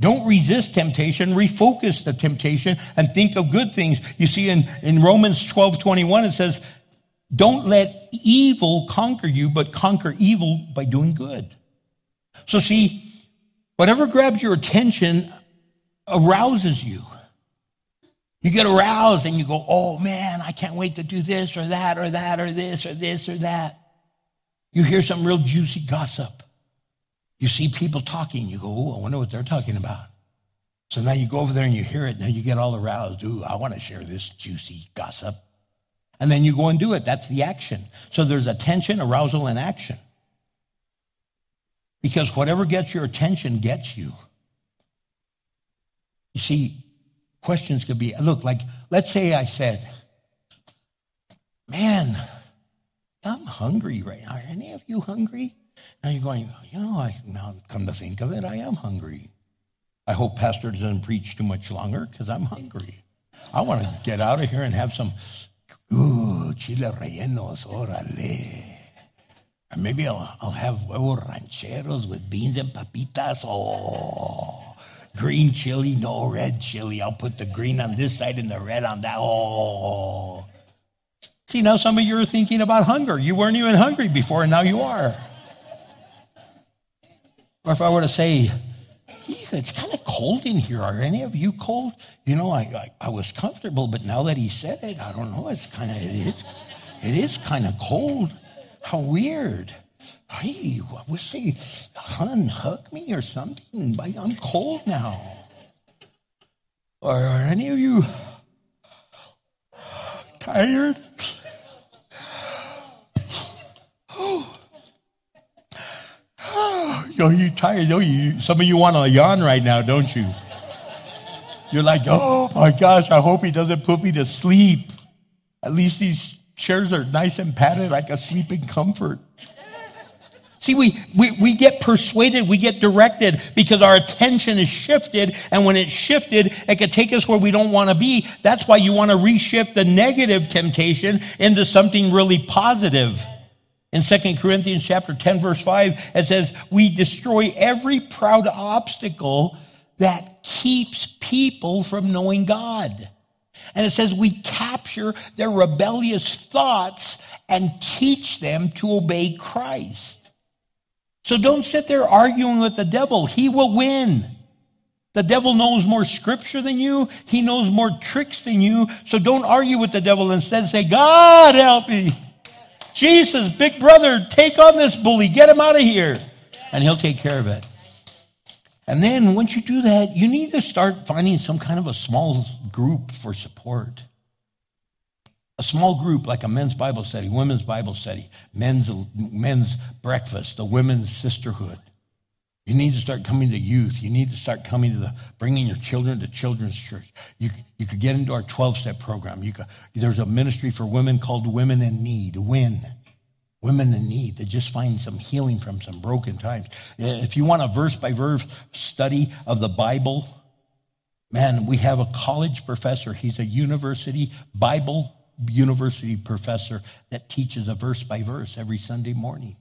Don't resist temptation. Refocus the temptation and think of good things. You see, in, in Romans twelve twenty-one, it says, don't let evil conquer you, but conquer evil by doing good. So see, whatever grabs your attention arouses you. You get aroused and you go, oh man, I can't wait to do this or that or that or this or this or that. You hear some real juicy gossip. You see people talking. You go, oh, I wonder what they're talking about. So now you go over there and you hear it. Now you get all aroused. Ooh, I want to share this juicy gossip. And then you go and do it. That's the action. So there's attention, arousal, and action. Because whatever gets your attention gets you. You see, questions could be, look, like, let's say I said, man, I'm hungry right now. Are any of you hungry? Now you're going, you know, I, now come to think of it, I am hungry. I hope Pastor doesn't preach too much longer because I'm hungry. I want to get out of here and have some, ooh, chile rellenos, orale. Or maybe I'll, I'll have huevos rancheros with beans and papitas. Oh, green chili, no red chili. I'll put the green on this side and the red on that. Oh. See, now some of you are thinking about hunger. You weren't even hungry before, and now you are. Or if I were to say, it's kind of cold in here. Are any of you cold? You know, I, I, I was comfortable, but now that he said it, I don't know. It's kind of, it is, it is kind of cold. How weird. Hey, I wish they, hun, hug me or something. I'm cold now. Are, are any of you tired? Oh. Oh, you're, you're tired. Oh, you, some of you want to yawn right now, don't you? You're like, oh my gosh, I hope he doesn't put me to sleep. At least he's chairs are nice and padded like a sleeping comfort. See, we, we, we get persuaded, we get directed because our attention is shifted. And when it's shifted, it can take us where we don't want to be. That's why you want to reshift the negative temptation into something really positive. In Second Corinthians chapter ten, verse five, it says, we destroy every proud obstacle that keeps people from knowing God. And it says we capture their rebellious thoughts and teach them to obey Christ. So don't sit there arguing with the devil. He will win. The devil knows more scripture than you. He knows more tricks than you. So don't argue with the devil. Instead say, God help me. Jesus, big brother, take on this bully. Get him out of here. And he'll take care of it. And then once you do that, you need to start finding some kind of a small group for support. A small group like a men's Bible study, women's Bible study, men's men's breakfast, the women's sisterhood. You need to start coming to youth. You need to start coming to the, bringing your children to children's church. You, you could get into our twelve-step program. You could, there's a ministry for women called Women in Need, WIN. Women in need to just find some healing from some broken times. If you want a verse-by-verse study of the Bible, man, we have a college professor. He's a university, Bible university professor that teaches a verse-by-verse every Sunday morning.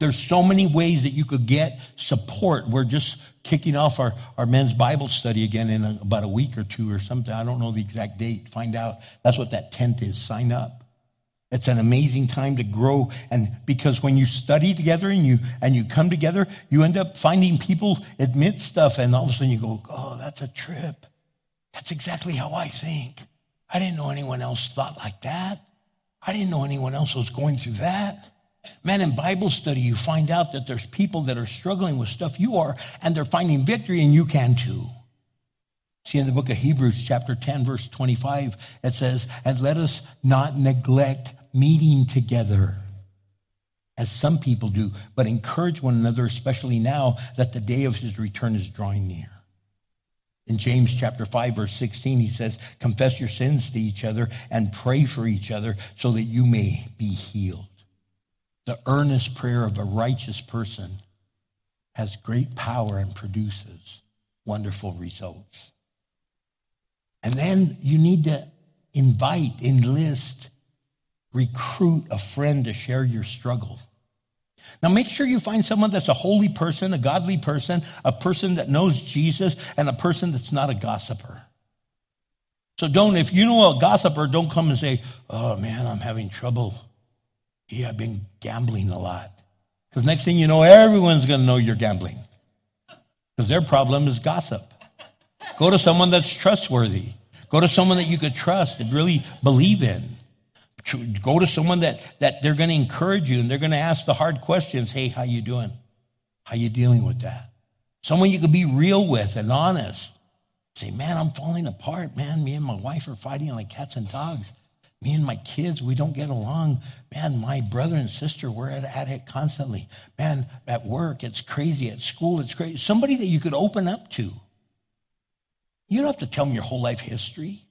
There's so many ways that you could get support. We're just kicking off our, our men's Bible study again in a, about a week or two or something. I don't know the exact date. Find out. That's what that tent is. Sign up. It's an amazing time to grow, and because when you study together and you and you come together, you end up finding people admit stuff, and all of a sudden you go, oh, that's a trip. That's exactly how I think. I didn't know anyone else thought like that. I didn't know anyone else was going through that. Man, in Bible study, you find out that there's people that are struggling with stuff you are, and they're finding victory, and you can too. See, in the book of Hebrews, chapter ten, verse twenty-five, it says, and let us not neglect meeting together, as some people do, but encourage one another, especially now that the day of his return is drawing near. In James chapter five, verse sixteen, he says, confess your sins to each other and pray for each other so that you may be healed. The earnest prayer of a righteous person has great power and produces wonderful results. And then you need to invite, enlist, recruit a friend to share your struggle. Now make sure you find someone that's a holy person, a godly person, a person that knows Jesus, and a person that's not a gossiper. So don't, if you know a gossiper, don't come and say, oh man, I'm having trouble. Yeah, I've been gambling a lot. Because next thing you know, everyone's going to know you're gambling. Because their problem is gossip. Go to someone that's trustworthy. Go to someone that you could trust and really believe in. Go to someone that, that they're going to encourage you and they're going to ask the hard questions. Hey, how you doing? How you dealing with that? Someone you could be real with and honest. Say, man, I'm falling apart, man. Me and my wife are fighting like cats and dogs. Me and my kids, we don't get along. Man, my brother and sister, we're at it constantly. Man, at work, it's crazy. At school, it's crazy. Somebody that you could open up to. You don't have to tell them your whole life history.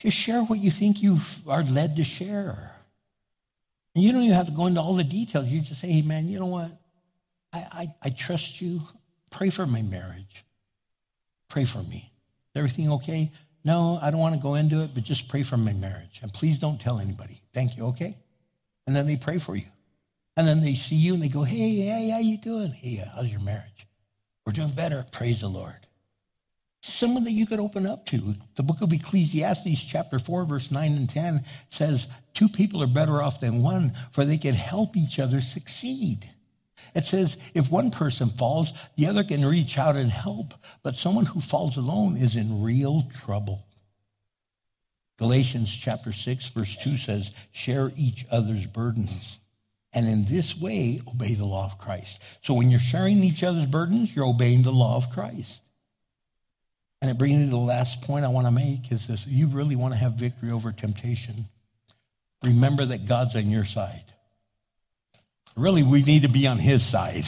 Just share what you think you are led to share. And you don't even have to go into all the details. You just say, hey, man, you know what? I, I, I trust you. Pray for my marriage. Pray for me. Is everything okay? No, I don't want to go into it, but just pray for my marriage. And please don't tell anybody. Thank you, okay? And then they pray for you. And then they see you and they go, hey, hey, how you doing? Hey, how's your marriage? We're doing better. Praise the Lord. Someone that you could open up to. The book of Ecclesiastes chapter four, verse nine and ten says, two people are better off than one, for they can help each other succeed. It says, if one person falls, the other can reach out and help, but someone who falls alone is in real trouble. Galatians chapter six, verse two says, share each other's burdens, and in this way, obey the law of Christ. So when you're sharing each other's burdens, you're obeying the law of Christ. And it brings me to the last point I want to make is this. You really want to have victory over temptation. Remember that God's on your side. Really, we need to be on his side.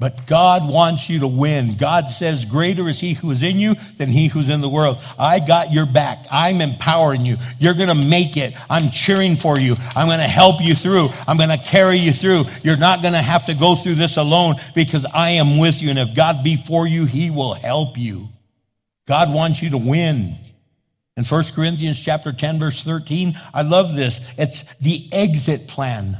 But God wants you to win. God says, greater is he who is in you than he who's in the world. I got your back. I'm empowering you. You're going to make it. I'm cheering for you. I'm going to help you through. I'm going to carry you through. You're not going to have to go through this alone because I am with you. And if God be for you, he will help you. God wants you to win. In First Corinthians chapter ten, verse thirteen, I love this. It's the exit plan.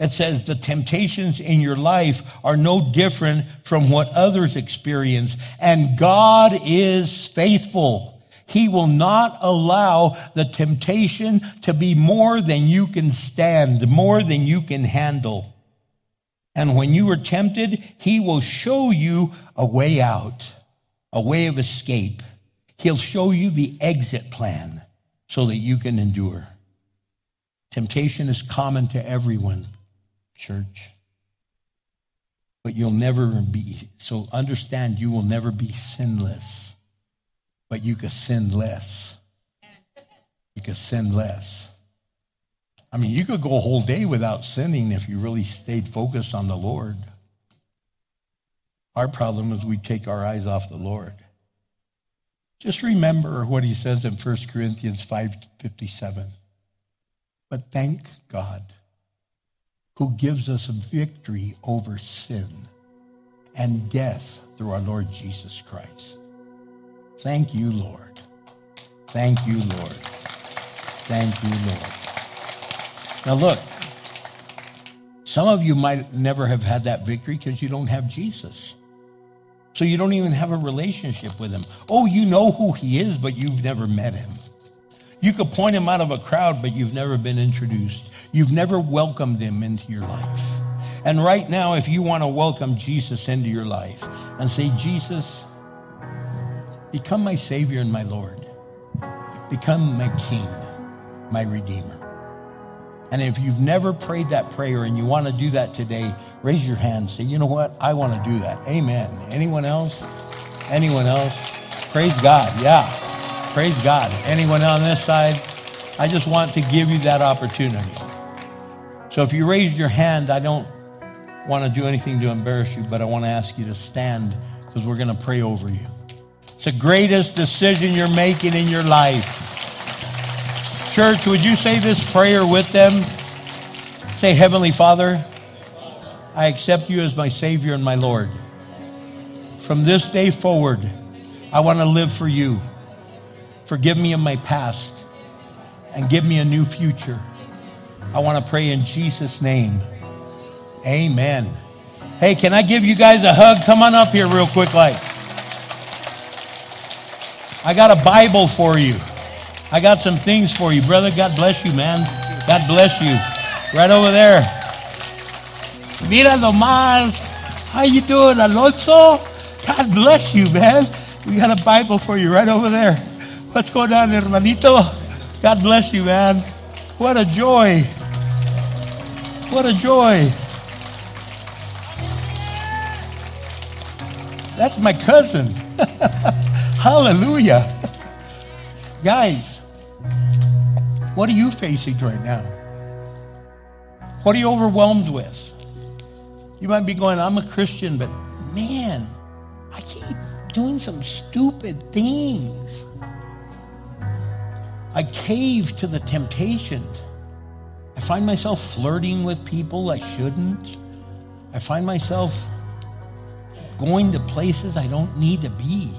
It says the temptations in your life are no different from what others experience. And God is faithful. He will not allow the temptation to be more than you can stand, more than you can handle. And when you are tempted, he will show you a way out, a way of escape. He'll show you the exit plan so that you can endure. Temptation is common to everyone. Church, but you'll never be, so understand you will never be sinless, but you can sin less. You can sin less. I mean, you could go a whole day without sinning if you really stayed focused on the Lord. Our problem is we take our eyes off the Lord. Just remember what he says in First Corinthians five fifty-seven. But thank God, who gives us victory over sin and death through our Lord Jesus Christ. Thank you, Lord. Thank you, Lord. Thank you, Lord. Now look, some of you might never have had that victory because you don't have Jesus. So you don't even have a relationship with him. Oh, you know who he is, but you've never met him. You could point him out of a crowd, but you've never been introduced. You've never welcomed him into your life. And right now, if you want to welcome Jesus into your life and say, Jesus, become my Savior and my Lord. Become my King, my Redeemer. And if you've never prayed that prayer and you want to do that today, raise your hand and say, you know what? I want to do that. Amen. Anyone else? Anyone else? Praise God. Yeah. Praise God. Anyone on this side? I just want to give you that opportunity. So if you raise your hand, I don't want to do anything to embarrass you, but I want to ask you to stand because we're going to pray over you. It's the greatest decision you're making in your life. Church, would you say this prayer with them? Say, Heavenly Father, I accept you as my Savior and my Lord. From this day forward, I want to live for you. Forgive me of my past and give me a new future. I want to pray in Jesus' name. Amen. Hey, can I give you guys a hug? Come on up here real quick, like. I got a Bible for you. I got some things for you. Brother, God bless you, man. God bless you. Right over there. Mira nomás. How you doing, Alonso? God bless you, man. We got a Bible for you right over there. Let's go down, hermanito. God bless you, man. What a joy. What a joy. That's my cousin. Hallelujah. Guys, what are you facing right now? What are you overwhelmed with? You might be going, I'm a Christian, but man, I keep doing some stupid things. I cave to the temptations. I find myself flirting with people I shouldn't. I find myself going to places I don't need to be.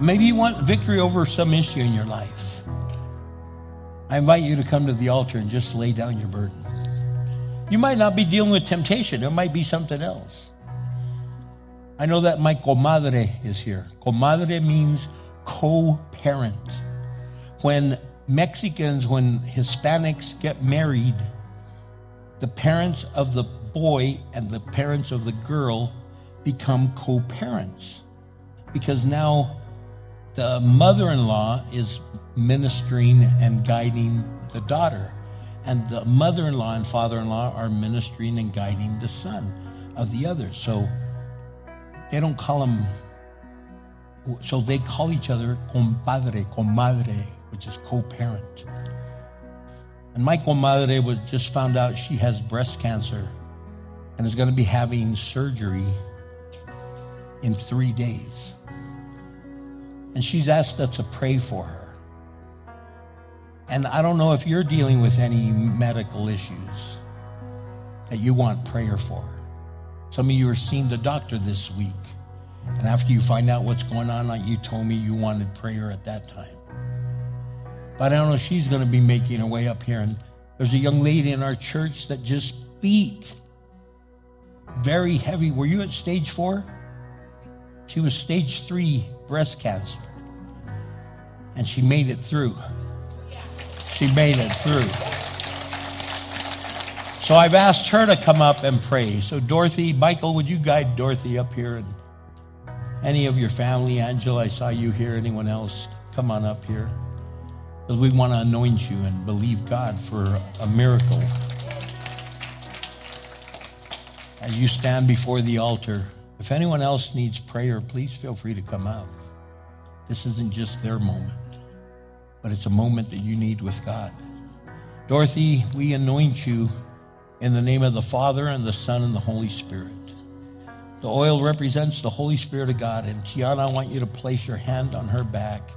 Maybe you want victory over some issue in your life. I invite you to come to the altar and just lay down your burden. You might not be dealing with temptation. It might be something else. I know that my comadre is here. Comadre means co-parent. When Mexicans, when Hispanics get married, the parents of the boy and the parents of the girl become co-parents, because now the mother-in-law is ministering and guiding the daughter, and the mother-in-law and father-in-law are ministering and guiding the son of the other. So they don't call them, so they call each other compadre, comadre, which is co-parent. And my comadre was just found out she has breast cancer and is going to be having surgery in three days. And she's asked us to pray for her. And I don't know if you're dealing with any medical issues that you want prayer for. Some of you are seeing the doctor this week, and after you find out what's going on, you told me you wanted prayer at that time. But I don't know, she's going to be making her way up here. And there's a young lady in our church that just beat very heavy. Were you at stage four? She was stage three breast cancer. And she made it through. She made it through. So I've asked her to come up and pray. So Dorothy, Michael, would you guide Dorothy up here? And any of your family, Angela, I saw you here. Anyone else, come on up here. Because we want to anoint you and believe God for a miracle. As you stand before the altar, if anyone else needs prayer, please feel free to come out. This isn't just their moment, but it's a moment that you need with God. Dorothy, we anoint you in the name of the Father and the Son and the Holy Spirit. The oil represents the Holy Spirit of God. And Tiana, I want you to place your hand on her back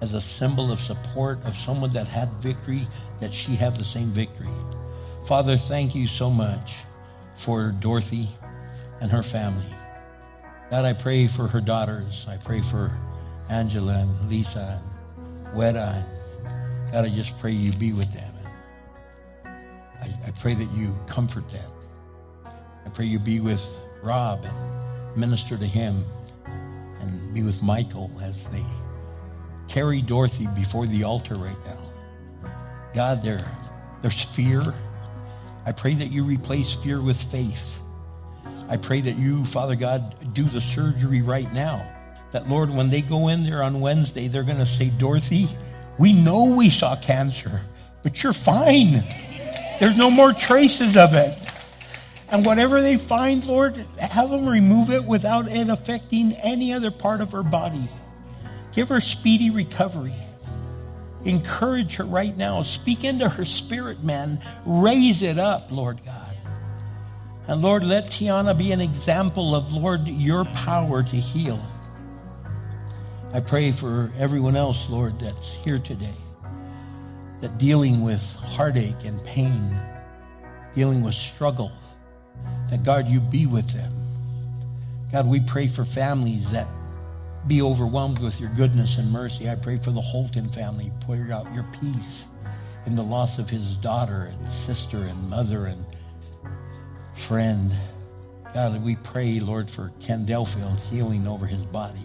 as a symbol of support of someone that had victory, that she had the same victory. Father, thank you so much for Dorothy and her family. God, I pray for her daughters. I pray for Angela and Lisa and Weta. And God, I just pray you be with them. I, I pray that you comfort them. I pray you be with Rob and minister to him, and be with Michael as they carry Dorothy before the altar right now. God, there, there's fear. I pray that you replace fear with faith. I pray that you, Father God, do the surgery right now. That, Lord, when they go in there on Wednesday, they're going to say, Dorothy, we know we saw cancer, but you're fine. There's no more traces of it. And whatever they find, Lord, have them remove it without it affecting any other part of her body. Give her speedy recovery. Encourage her right now. Speak into her spirit, man. Raise it up, Lord God. And Lord, let Tiana be an example of, Lord, your power to heal. I pray for everyone else, Lord, that's here today, that dealing with heartache and pain, dealing with struggle, that, God, you be with them. God, we pray for families that be overwhelmed with your goodness and mercy. I pray for the Holton family. Pour out your peace in the loss of his daughter and sister and mother and friend. God, we pray, Lord, for Ken Delfield, healing over his body.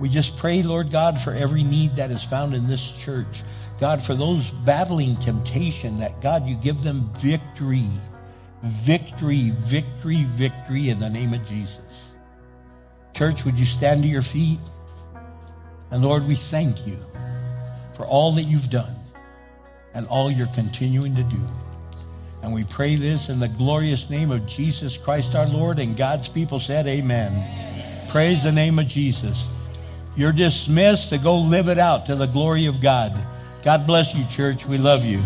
We just pray, Lord God, for every need that is found in this church. God, for those battling temptation, that, God, you give them victory. Victory, victory, victory in the name of Jesus. Church, would you stand to your feet? And Lord, we thank you for all that you've done and all you're continuing to do. And we pray this in the glorious name of Jesus Christ our Lord, and God's people said amen. Amen. Praise the name of Jesus. You're dismissed to go live it out to the glory of God. God bless you, church. We love you.